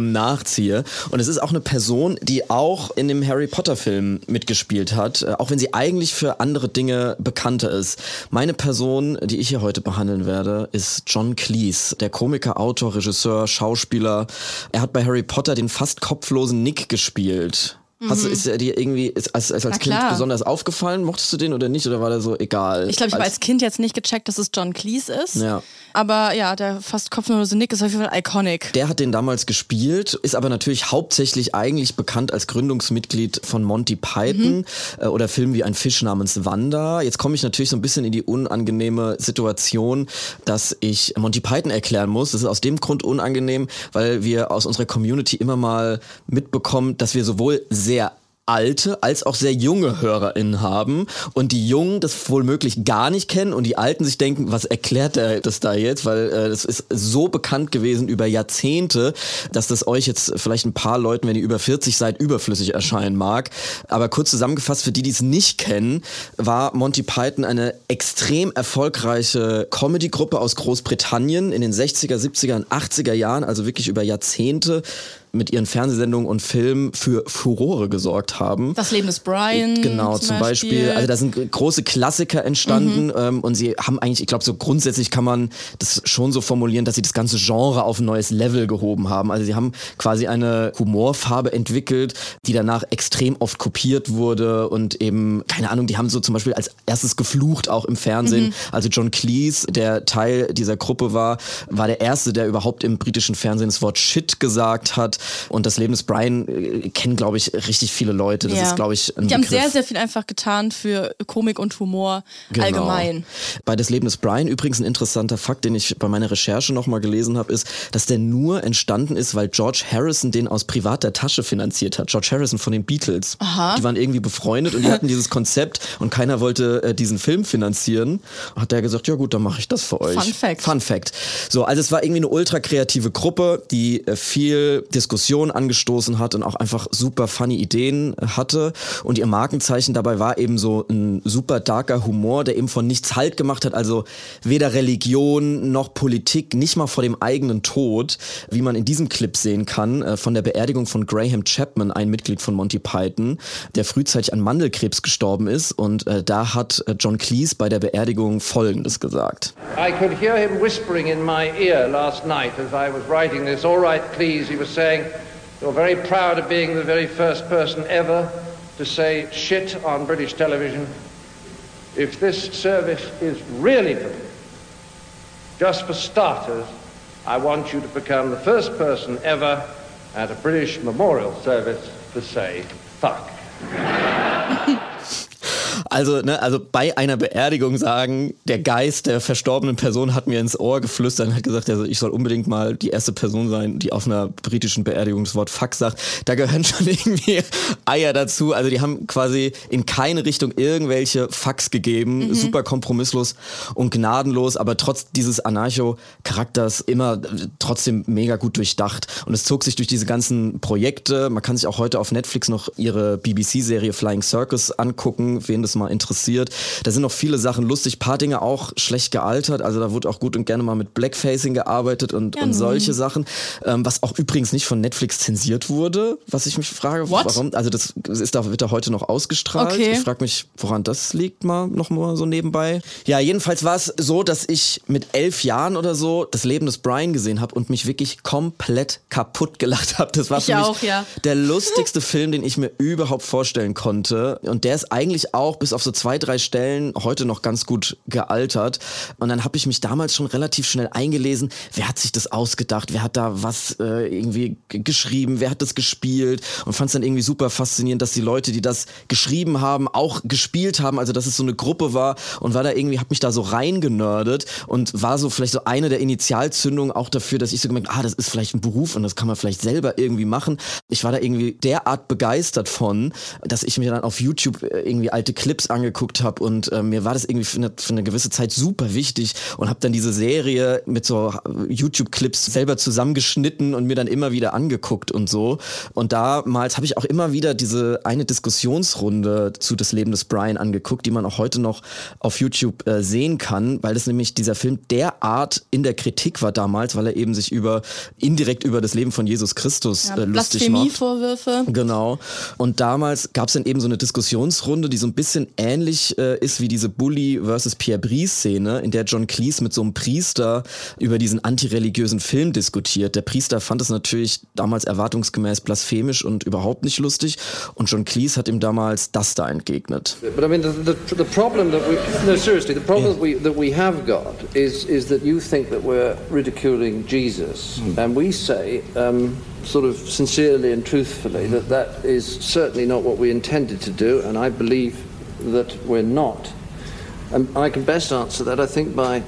nachziehe. Und es ist auch eine Person, die auch in dem Harry-Potter-Film mitgespielt hat, auch wenn sie eigentlich für andere Dinge bekannter ist. Meine Person, die ich hier heute behandeln werde, ist John Cleese, der Komiker, Autor, Regisseur, Schauspieler. Er hat bei Harry Potter den fast kopflosen Nick gespielt. Also ist er dir irgendwie als Kind besonders aufgefallen? Mochtest du den oder nicht? Oder war der so egal? Ich glaube, ich habe als Kind jetzt nicht gecheckt, dass es John Cleese ist. Ja. Aber ja, der fast kopflose Nick ist auf jeden Fall iconic. Der hat den damals gespielt, ist aber natürlich hauptsächlich eigentlich bekannt als Gründungsmitglied von Monty Python oder Filmen wie Ein Fisch namens Wanda. Jetzt komme ich natürlich so ein bisschen in die unangenehme Situation, dass ich Monty Python erklären muss. Das ist aus dem Grund unangenehm, weil wir aus unserer Community immer mal mitbekommen, dass wir sowohl sehr alte als auch sehr junge HörerInnen haben und die Jungen das wohl möglich gar nicht kennen und die Alten sich denken, was erklärt er das da jetzt, weil das ist so bekannt gewesen über Jahrzehnte, dass das euch jetzt vielleicht ein paar Leuten, wenn ihr über 40 seid, überflüssig erscheinen mag. Aber kurz zusammengefasst, für die, die es nicht kennen, war Monty Python eine extrem erfolgreiche Comedy-Gruppe aus Großbritannien in den 60er, 70er und 80er Jahren, also wirklich über Jahrzehnte mit ihren Fernsehsendungen und Filmen für Furore gesorgt haben. Das Leben des Brian. Genau, zum Beispiel. Also da sind große Klassiker entstanden und sie haben eigentlich, ich glaube, so grundsätzlich kann man das schon so formulieren, dass sie das ganze Genre auf ein neues Level gehoben haben. Also sie haben quasi eine Humorfarbe entwickelt, die danach extrem oft kopiert wurde und eben, keine Ahnung, die haben so zum Beispiel als erstes geflucht, auch im Fernsehen. Also John Cleese, der Teil dieser Gruppe war der Erste, der überhaupt im britischen Fernsehen das Wort Shit gesagt hat. Und das Leben des Brian kennen, glaube ich, richtig viele Leute. Das ist, glaube ich, ein Die Begriff. Haben sehr, sehr viel einfach getan für Komik und Humor allgemein. Bei Das Leben des Brian übrigens ein interessanter Fakt, den ich bei meiner Recherche nochmal gelesen habe, ist, dass der nur entstanden ist, weil George Harrison den aus privater Tasche finanziert hat. George Harrison von den Beatles. Aha. Die waren irgendwie befreundet und die hatten dieses Konzept und keiner wollte diesen Film finanzieren. Hat der gesagt, ja gut, dann mache ich das für euch. Fun Fact. So, also es war irgendwie eine ultra kreative Gruppe, die viel Diskussion angestoßen hat und auch einfach super funny Ideen hatte und ihr Markenzeichen dabei war eben so ein super darker Humor, der eben von nichts Halt gemacht hat, also weder Religion noch Politik, nicht mal vor dem eigenen Tod, wie man in diesem Clip sehen kann, von der Beerdigung von Graham Chapman, ein Mitglied von Monty Python, der frühzeitig an Mandelkrebs gestorben ist und da hat John Cleese bei der Beerdigung Folgendes gesagt. I could hear him whispering in my ear last night as I was writing this, all right Cleese, he was saying, you're very proud of being the very first person ever to say shit on British television. If this service is really for me, just for starters, I want you to become the first person ever at a British memorial service to say fuck. Also bei einer Beerdigung sagen, der Geist der verstorbenen Person hat mir ins Ohr geflüstert und hat gesagt, also ich soll unbedingt mal die erste Person sein, die auf einer britischen Beerdigung das Wort Fuck sagt. Da gehören schon irgendwie Eier dazu. Also die haben quasi in keine Richtung irgendwelche Fucks gegeben. Super kompromisslos und gnadenlos, aber trotz dieses Anarcho-Charakters immer trotzdem mega gut durchdacht. Und es zog sich durch diese ganzen Projekte. Man kann sich auch heute auf Netflix noch ihre BBC-Serie Flying Circus angucken, wen das mal mal interessiert. Da sind noch viele Sachen lustig, paar Dinge auch schlecht gealtert, also da wurde auch gut und gerne mal mit Blackfacing gearbeitet und solche Sachen, was auch übrigens nicht von Netflix zensiert wurde, was ich mich frage, warum, also das ist da, wird da heute noch ausgestrahlt, Ich frage mich, woran das liegt, noch mal so nebenbei. Ja, jedenfalls war es so, dass ich mit 11 Jahren oder so Das Leben des Brian gesehen habe und mich wirklich komplett kaputt gelacht habe. Das war für mich der lustigste Film, den ich mir überhaupt vorstellen konnte, und der ist eigentlich auch bis auf so 2-3 Stellen heute noch ganz gut gealtert, und dann habe ich mich damals schon relativ schnell eingelesen, wer hat sich das ausgedacht, wer hat da was irgendwie geschrieben, wer hat das gespielt, und fand es dann irgendwie super faszinierend, dass die Leute, die das geschrieben haben, auch gespielt haben, also dass es so eine Gruppe war, und war da irgendwie, hab mich da so reingenördet und war so vielleicht so eine der Initialzündungen auch dafür, dass ich so gemerkt, das ist vielleicht ein Beruf und das kann man vielleicht selber irgendwie machen. Ich war da irgendwie derart begeistert von, dass ich mir dann auf YouTube irgendwie alte Clips angeguckt habe, und mir war das irgendwie für eine gewisse Zeit super wichtig und habe dann diese Serie mit so YouTube-Clips selber zusammengeschnitten und mir dann immer wieder angeguckt und so. Und damals habe ich auch immer wieder diese eine Diskussionsrunde zu Das Leben des Brian angeguckt, die man auch heute noch auf YouTube sehen kann, weil das nämlich dieser Film derart in der Kritik war damals, weil er eben sich indirekt über das Leben von Jesus Christus lustig macht. Blasphemievorwürfe. Genau. Und damals gab es dann eben so eine Diskussionsrunde, die so ein bisschen ähnlich ist wie diese Bully versus Pierre Brice-Szene, in der John Cleese mit so einem Priester über diesen antireligiösen Film diskutiert. Der Priester fand es natürlich damals erwartungsgemäß blasphemisch und überhaupt nicht lustig, und John Cleese hat ihm damals das da entgegnet. But I mean, the problem that we, no, seriously, the problem that we have got is that you think that we're ridiculing Jesus, and we say sort of sincerely and truthfully that is certainly not what we intended to do, and I believe that we're not. And I can best answer that, I think, by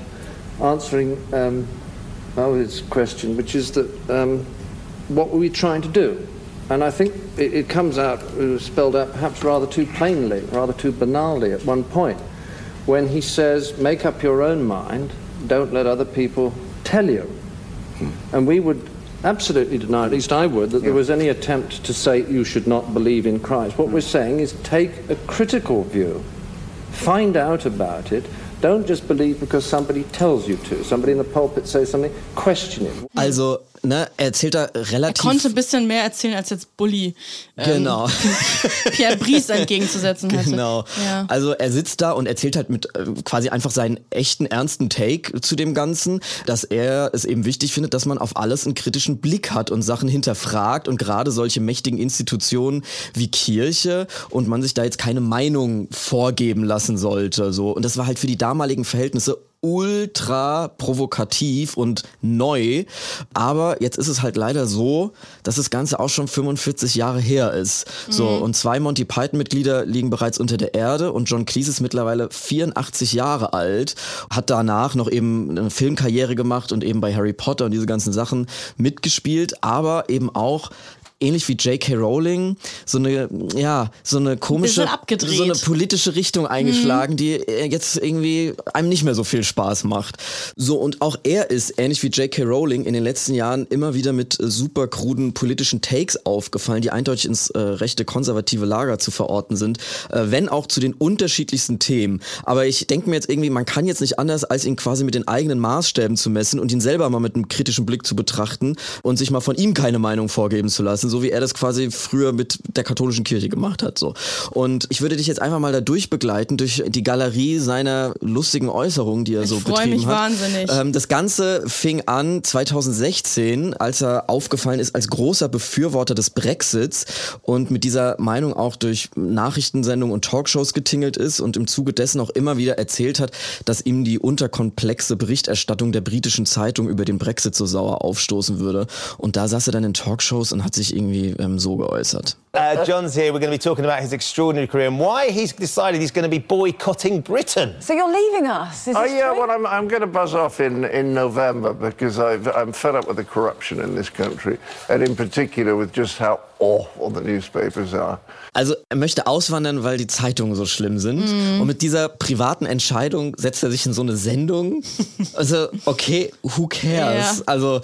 answering Al's question, which is that what were we trying to do? And I think it comes out, it was spelled out perhaps rather too plainly, rather too banally at one point, when he says, make up your own mind, don't let other people tell you. And we would absolutely deny, at least I would, that there was any attempt to say you should not believe in Christ. What we're saying is take a critical view, find out about it. Don't just believe because somebody tells you to. Somebody in the pulpit says something, question it. Also, er erzählt da relativ... Er konnte ein bisschen mehr erzählen, als jetzt Bully. Genau. Pierre Brice entgegenzusetzen hatte. Genau. Ja. Also er sitzt da und erzählt halt mit quasi einfach seinen echten, ernsten Take zu dem Ganzen, dass er es eben wichtig findet, dass man auf alles einen kritischen Blick hat und Sachen hinterfragt, und gerade solche mächtigen Institutionen wie Kirche, und man sich da jetzt keine Meinung vorgeben lassen sollte. So. Und das war halt für die damaligen Verhältnisse ultra provokativ und neu, aber jetzt ist es halt leider so, dass das Ganze auch schon 45 Jahre her ist. So, und 2 Monty Python-Mitglieder liegen bereits unter der Erde, und John Cleese ist mittlerweile 84 Jahre alt, hat danach noch eben eine Filmkarriere gemacht und eben bei Harry Potter und diese ganzen Sachen mitgespielt, aber eben auch ähnlich wie J.K. Rowling, so eine komische, so eine politische Richtung eingeschlagen, die jetzt irgendwie einem nicht mehr so viel Spaß macht. So, und auch er ist, ähnlich wie J.K. Rowling, in den letzten Jahren immer wieder mit super kruden politischen Takes aufgefallen, die eindeutig ins rechte, konservative Lager zu verorten sind, wenn auch zu den unterschiedlichsten Themen. Aber ich denke mir jetzt irgendwie, man kann jetzt nicht anders, als ihn quasi mit den eigenen Maßstäben zu messen und ihn selber mal mit einem kritischen Blick zu betrachten und sich mal von ihm keine Meinung vorgeben zu lassen, so wie er das quasi früher mit der katholischen Kirche gemacht hat. So. Und ich würde dich jetzt einfach mal da durchbegleiten, durch die Galerie seiner lustigen Äußerungen, die er so betrieben hat. Ich freue mich wahnsinnig. Das Ganze fing an 2016, als er aufgefallen ist als großer Befürworter des Brexits und mit dieser Meinung auch durch Nachrichtensendungen und Talkshows getingelt ist und im Zuge dessen auch immer wieder erzählt hat, dass ihm die unterkomplexe Berichterstattung der britischen Zeitung über den Brexit so sauer aufstoßen würde. Und da saß er dann in Talkshows und hat sich irgendwie so geäußert. John's here. We're going to be talking about his extraordinary career and why he's decided he's going to be boycotting Britain. So you're leaving us? Is true? Well, I'm going to buzz off in November because I'm fed up with the corruption in this country, and in particular with just how awful the newspapers are. Also er möchte auswandern, weil die Zeitungen so schlimm sind. Mm. Und mit dieser privaten Entscheidung setzt er sich in so eine Sendung. Also okay, who cares? Yeah. Also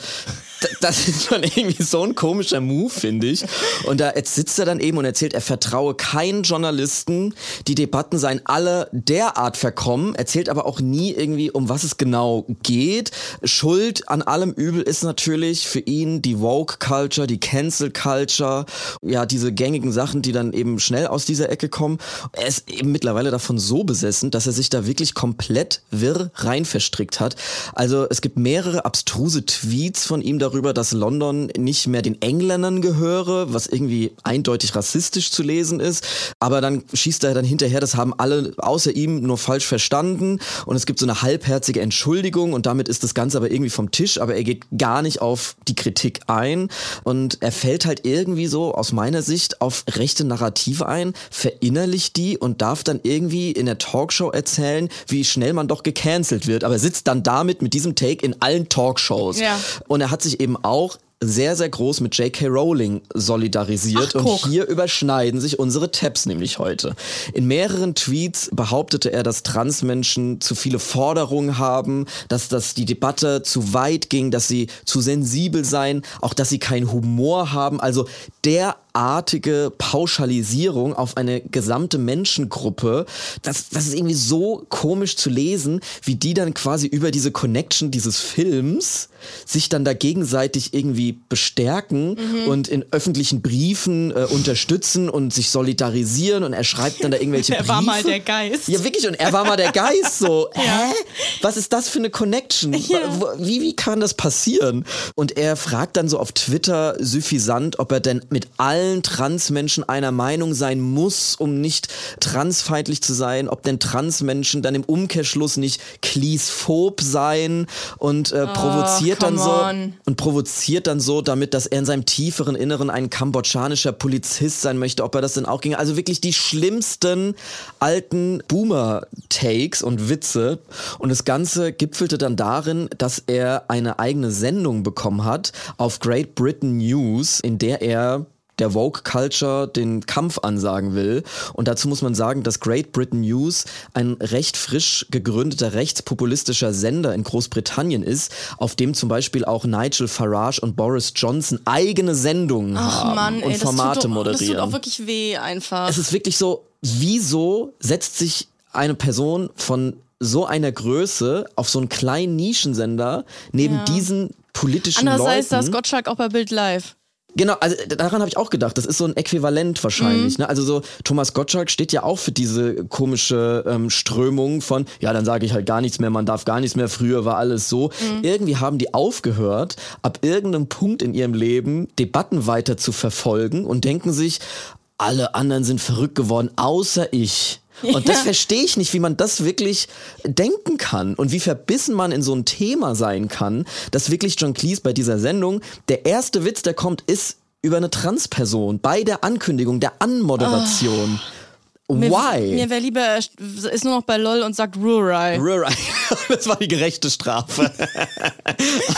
das ist schon irgendwie so ein komischer Move, finde ich. Und da sitzt er dann eben und erzählt, er vertraue keinen Journalisten. Die Debatten seien alle derart verkommen. Erzählt aber auch nie irgendwie, um was es genau geht. Schuld an allem Übel ist natürlich für ihn die Woke-Culture, die Cancel-Culture. Ja, diese gängigen Sachen, die dann eben schnell aus dieser Ecke kommen. Er ist eben mittlerweile davon so besessen, dass er sich da wirklich komplett wirr rein verstrickt hat. Also es gibt mehrere abstruse Tweets von ihm darüber, dass London nicht mehr den Engländern gehöre, was irgendwie eindeutig rassistisch zu lesen ist. Aber dann schießt er dann hinterher, das haben alle außer ihm nur falsch verstanden. Und es gibt so eine halbherzige Entschuldigung und damit ist das Ganze aber irgendwie vom Tisch. Aber er geht gar nicht auf die Kritik ein. Und er fällt halt irgendwie so aus meiner Sicht auf rechte Narrative ein, verinnerlicht die und darf dann irgendwie in der Talkshow erzählen, wie schnell man doch gecancelt wird. Aber er sitzt dann damit mit diesem Take in allen Talkshows. Ja. Und er hat sich eben auch sehr, sehr groß mit J.K. Rowling solidarisiert. Ach, und hier überschneiden sich unsere Tabs nämlich heute. In mehreren Tweets behauptete er, dass Transmenschen zu viele Forderungen haben, dass das die Debatte zu weit ging, dass sie zu sensibel seien, auch dass sie keinen Humor haben. Also derartige Pauschalisierung auf eine gesamte Menschengruppe, das ist irgendwie so komisch zu lesen, wie die dann quasi über diese Connection dieses Films sich dann da gegenseitig irgendwie bestärken und in öffentlichen Briefen unterstützen und sich solidarisieren und er schreibt dann da irgendwelche Briefe. Er war mal der Geist. Ja, wirklich, und er war mal der Geist, so, hä? Was ist das für eine Connection? Ja. Wie kann das passieren? Und er fragt dann so auf Twitter süffisant, ob er denn mit allen Transmenschen einer Meinung sein muss, um nicht transfeindlich zu sein, ob denn Transmenschen dann im Umkehrschluss nicht Cleesphob seien und provoziert dann so, damit, dass er in seinem tieferen Inneren ein kambodschanischer Polizist sein möchte, ob er das denn auch ging. Also wirklich die schlimmsten alten Boomer-Takes und Witze. Und das Ganze gipfelte dann darin, dass er eine eigene Sendung bekommen hat auf Great Britain News, in der er der Woke-Culture den Kampf ansagen will. Und dazu muss man sagen, dass Great Britain News ein recht frisch gegründeter rechtspopulistischer Sender in Großbritannien ist, auf dem zum Beispiel auch Nigel Farage und Boris Johnson eigene Sendungen haben und Formate moderieren. Das tut auch wirklich weh einfach. Es ist wirklich so, wieso setzt sich eine Person von so einer Größe auf so einen kleinen Nischensender neben diesen politischen Leuten? Andererseits saß Gottschalk auch bei Bild Live. Genau, also daran habe ich auch gedacht, das ist so ein Äquivalent wahrscheinlich. Ne? Also so Thomas Gottschalk steht ja auch für diese komische Strömung von, ja, dann sage ich halt gar nichts mehr, man darf gar nichts mehr, früher war alles so. Irgendwie haben die aufgehört, ab irgendeinem Punkt in ihrem Leben Debatten weiter zu verfolgen und denken sich, alle anderen sind verrückt geworden, außer ich. Und das verstehe ich nicht, wie man das wirklich denken kann und wie verbissen man in so ein Thema sein kann, dass wirklich John Cleese bei dieser Sendung, der erste Witz, der kommt, ist über eine Transperson bei der Ankündigung, der Anmoderation. Oh. Why? Mir wäre lieber, ist nur noch bei LOL und sagt Rurai. Rurai. Das war die gerechte Strafe.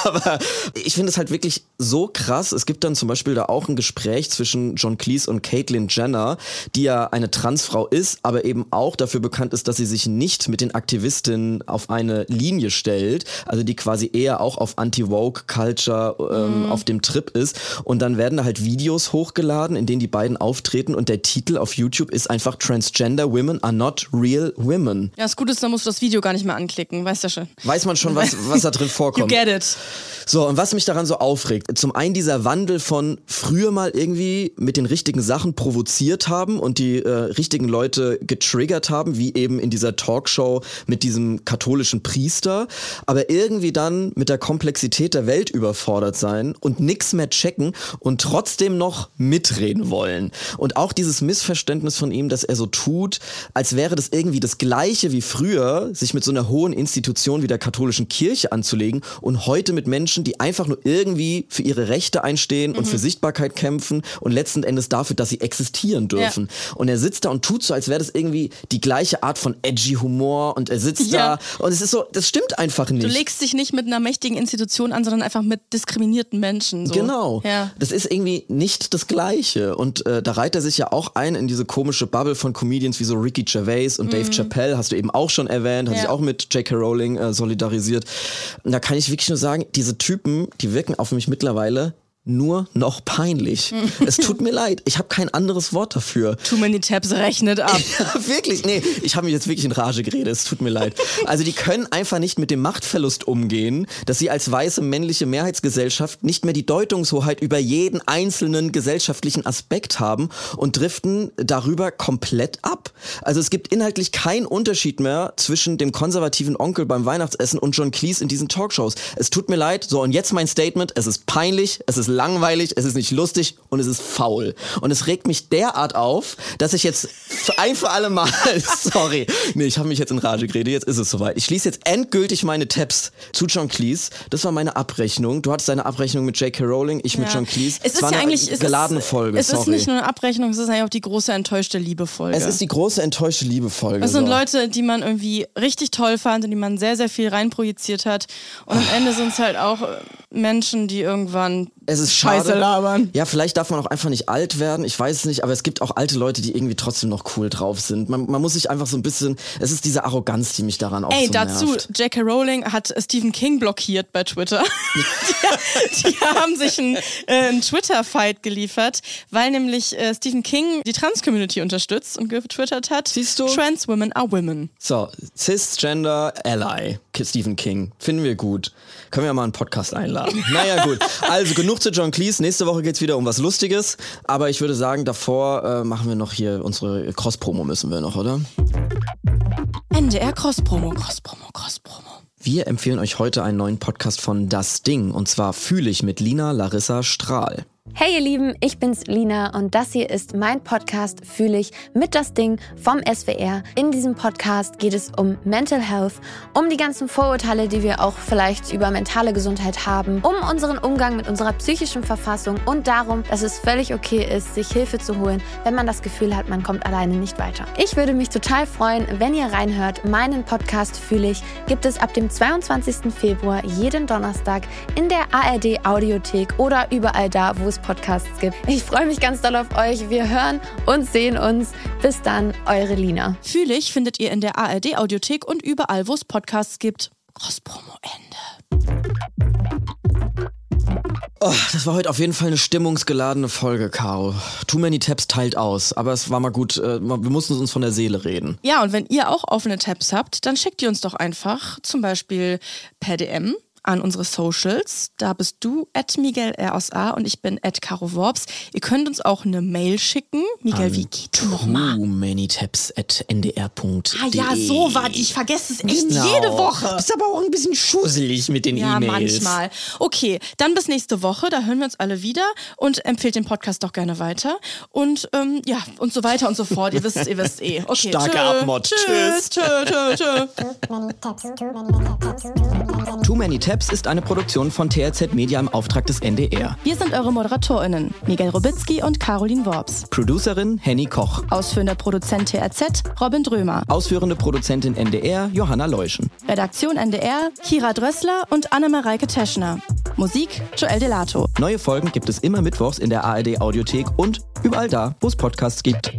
Aber ich finde es halt wirklich so krass. Es gibt dann zum Beispiel da auch ein Gespräch zwischen John Cleese und Caitlyn Jenner, die ja eine Transfrau ist, aber eben auch dafür bekannt ist, dass sie sich nicht mit den Aktivistinnen auf eine Linie stellt. Also die quasi eher auch auf Anti-Woke-Culture auf dem Trip ist. Und dann werden da halt Videos hochgeladen, in denen die beiden auftreten und der Titel auf YouTube ist einfach Transgender women are not real women. Ja, das Gute ist, dann musst du das Video gar nicht mehr anklicken, weißt du schon. Weiß man schon, was da drin vorkommt. You get it. So, und was mich daran so aufregt, zum einen dieser Wandel von früher mal irgendwie mit den richtigen Sachen provoziert haben und die richtigen Leute getriggert haben, wie eben in dieser Talkshow mit diesem katholischen Priester, aber irgendwie dann mit der Komplexität der Welt überfordert sein und nichts mehr checken und trotzdem noch mitreden wollen. Und auch dieses Missverständnis von ihm, dass er so so tut, als wäre das irgendwie das Gleiche wie früher, sich mit so einer hohen Institution wie der katholischen Kirche anzulegen und heute mit Menschen, die einfach nur irgendwie für ihre Rechte einstehen und für Sichtbarkeit kämpfen und letzten Endes dafür, dass sie existieren dürfen. Ja. Und er sitzt da und tut so, als wäre das irgendwie die gleiche Art von edgy Humor und er sitzt da und es ist so, das stimmt einfach nicht. Du legst dich nicht mit einer mächtigen Institution an, sondern einfach mit diskriminierten Menschen. So. Genau. Ja. Das ist irgendwie nicht das Gleiche und da reiht er sich ja auch ein in diese komische Bubble von Comedians wie so Ricky Gervais und Dave Chappelle, hast du eben auch schon erwähnt, hat sich auch mit J.K. Rowling solidarisiert. Und da kann ich wirklich nur sagen, diese Typen, die wirken auf mich mittlerweile nur noch peinlich. Es tut mir leid, ich habe kein anderes Wort dafür. Too Many Tabs rechnet ab. Ja, wirklich, nee, ich habe mich jetzt wirklich in Rage geredet, es tut mir leid. Also die können einfach nicht mit dem Machtverlust umgehen, dass sie als weiße männliche Mehrheitsgesellschaft nicht mehr die Deutungshoheit über jeden einzelnen gesellschaftlichen Aspekt haben und driften darüber komplett ab. Also es gibt inhaltlich keinen Unterschied mehr zwischen dem konservativen Onkel beim Weihnachtsessen und John Cleese in diesen Talkshows. Es tut mir leid, so und jetzt mein Statement, es ist peinlich, es ist langweilig, es ist nicht lustig und es ist faul. Und es regt mich derart auf, dass ich jetzt ein für alle Mal, sorry, nee, ich habe mich jetzt in Rage geredet, jetzt ist es soweit. Ich schließe jetzt endgültig meine Tabs zu John Cleese. Das war meine Abrechnung. Du hattest deine Abrechnung mit J.K. Rowling, ich mit John Cleese. Es war ja eigentlich eine geladene Folge, es sorry. Es ist nicht nur eine Abrechnung, es ist eigentlich auch die große enttäuschte Liebe-Folge. Es ist die große enttäuschte Liebe-Folge. Das sind so Leute, die man irgendwie richtig toll fand und die man sehr, sehr viel reinprojiziert hat. Und am Ende sind es halt auch Menschen, die irgendwann Scheiße labern. Ja, vielleicht darf man auch einfach nicht alt werden, ich weiß es nicht, aber es gibt auch alte Leute, die irgendwie trotzdem noch cool drauf sind. Man muss sich einfach so ein bisschen, es ist diese Arroganz, die mich daran auch so nervt. J.K. Rowling hat Stephen King blockiert bei Twitter. die haben sich einen Twitter-Fight geliefert, weil nämlich Stephen King die Trans-Community unterstützt und getwittert hat, siehst du? Trans women are women. So, Cisgender Ally, Stephen King, finden wir gut. Können wir ja mal einen Podcast einladen. Naja gut, also genug zu John Cleese. Nächste Woche geht's wieder um was Lustiges. Aber ich würde sagen, davor machen wir noch hier unsere Cross-Promo müssen wir noch, oder? NDR Cross-Promo. Wir empfehlen euch heute einen neuen Podcast von Das Ding. Und zwar Fühl ich mit Lina Larissa Strahl. Hey ihr Lieben, ich bin's Lina und das hier ist mein Podcast Fühl ich mit Das Ding vom SWR. In diesem Podcast geht es um Mental Health, um die ganzen Vorurteile, die wir auch vielleicht über mentale Gesundheit haben, um unseren Umgang mit unserer psychischen Verfassung und darum, dass es völlig okay ist, sich Hilfe zu holen, wenn man das Gefühl hat, man kommt alleine nicht weiter. Ich würde mich total freuen, wenn ihr reinhört. Meinen Podcast Fühl ich gibt es ab dem 22. Februar jeden Donnerstag in der ARD-Audiothek oder überall da, wo es Podcasts gibt. Ich freue mich ganz doll auf euch. Wir hören und sehen uns. Bis dann, eure Lina. Fühl ich findet ihr in der ARD-Audiothek und überall, wo es Podcasts gibt. Cross-Promo-Ende. Oh, das war heute auf jeden Fall eine stimmungsgeladene Folge, Caro. Too Many Tabs teilt aus, aber es war mal gut, wir mussten uns von der Seele reden. Ja, und wenn ihr auch offene Tabs habt, dann schickt ihr uns doch einfach zum Beispiel per DM an unsere Socials. Da bist du @MiguelRSA und ich bin @CaroWorps. Ihr könnt uns auch eine Mail schicken. Miguel, wie geht du nochmal? manytabs@ndr.de. Ah ja, so war die. Ich vergesse es echt jede Woche. Du bist aber auch ein bisschen schusselig mit den E-Mails. Ja, manchmal. Okay, dann bis nächste Woche. Da hören wir uns alle wieder und empfehlt den Podcast doch gerne weiter. Und und so weiter und so fort. Ihr wisst eh. Okay, starke Abmod. Tschüss. Too Many Tabs ist eine Produktion von TLZ Media im Auftrag des NDR. Wir sind eure ModeratorInnen, Miguel Robitzky und Caroline Worps. Producerin Henny Koch. Ausführender Produzent TLZ, Robin Drömer. Ausführende Produzentin NDR, Johanna Leuschen. Redaktion NDR, Kira Drössler und Anne-Mareike Teschner. Musik, Joel Delato. Neue Folgen gibt es immer mittwochs in der ARD-Audiothek und überall da, wo es Podcasts gibt.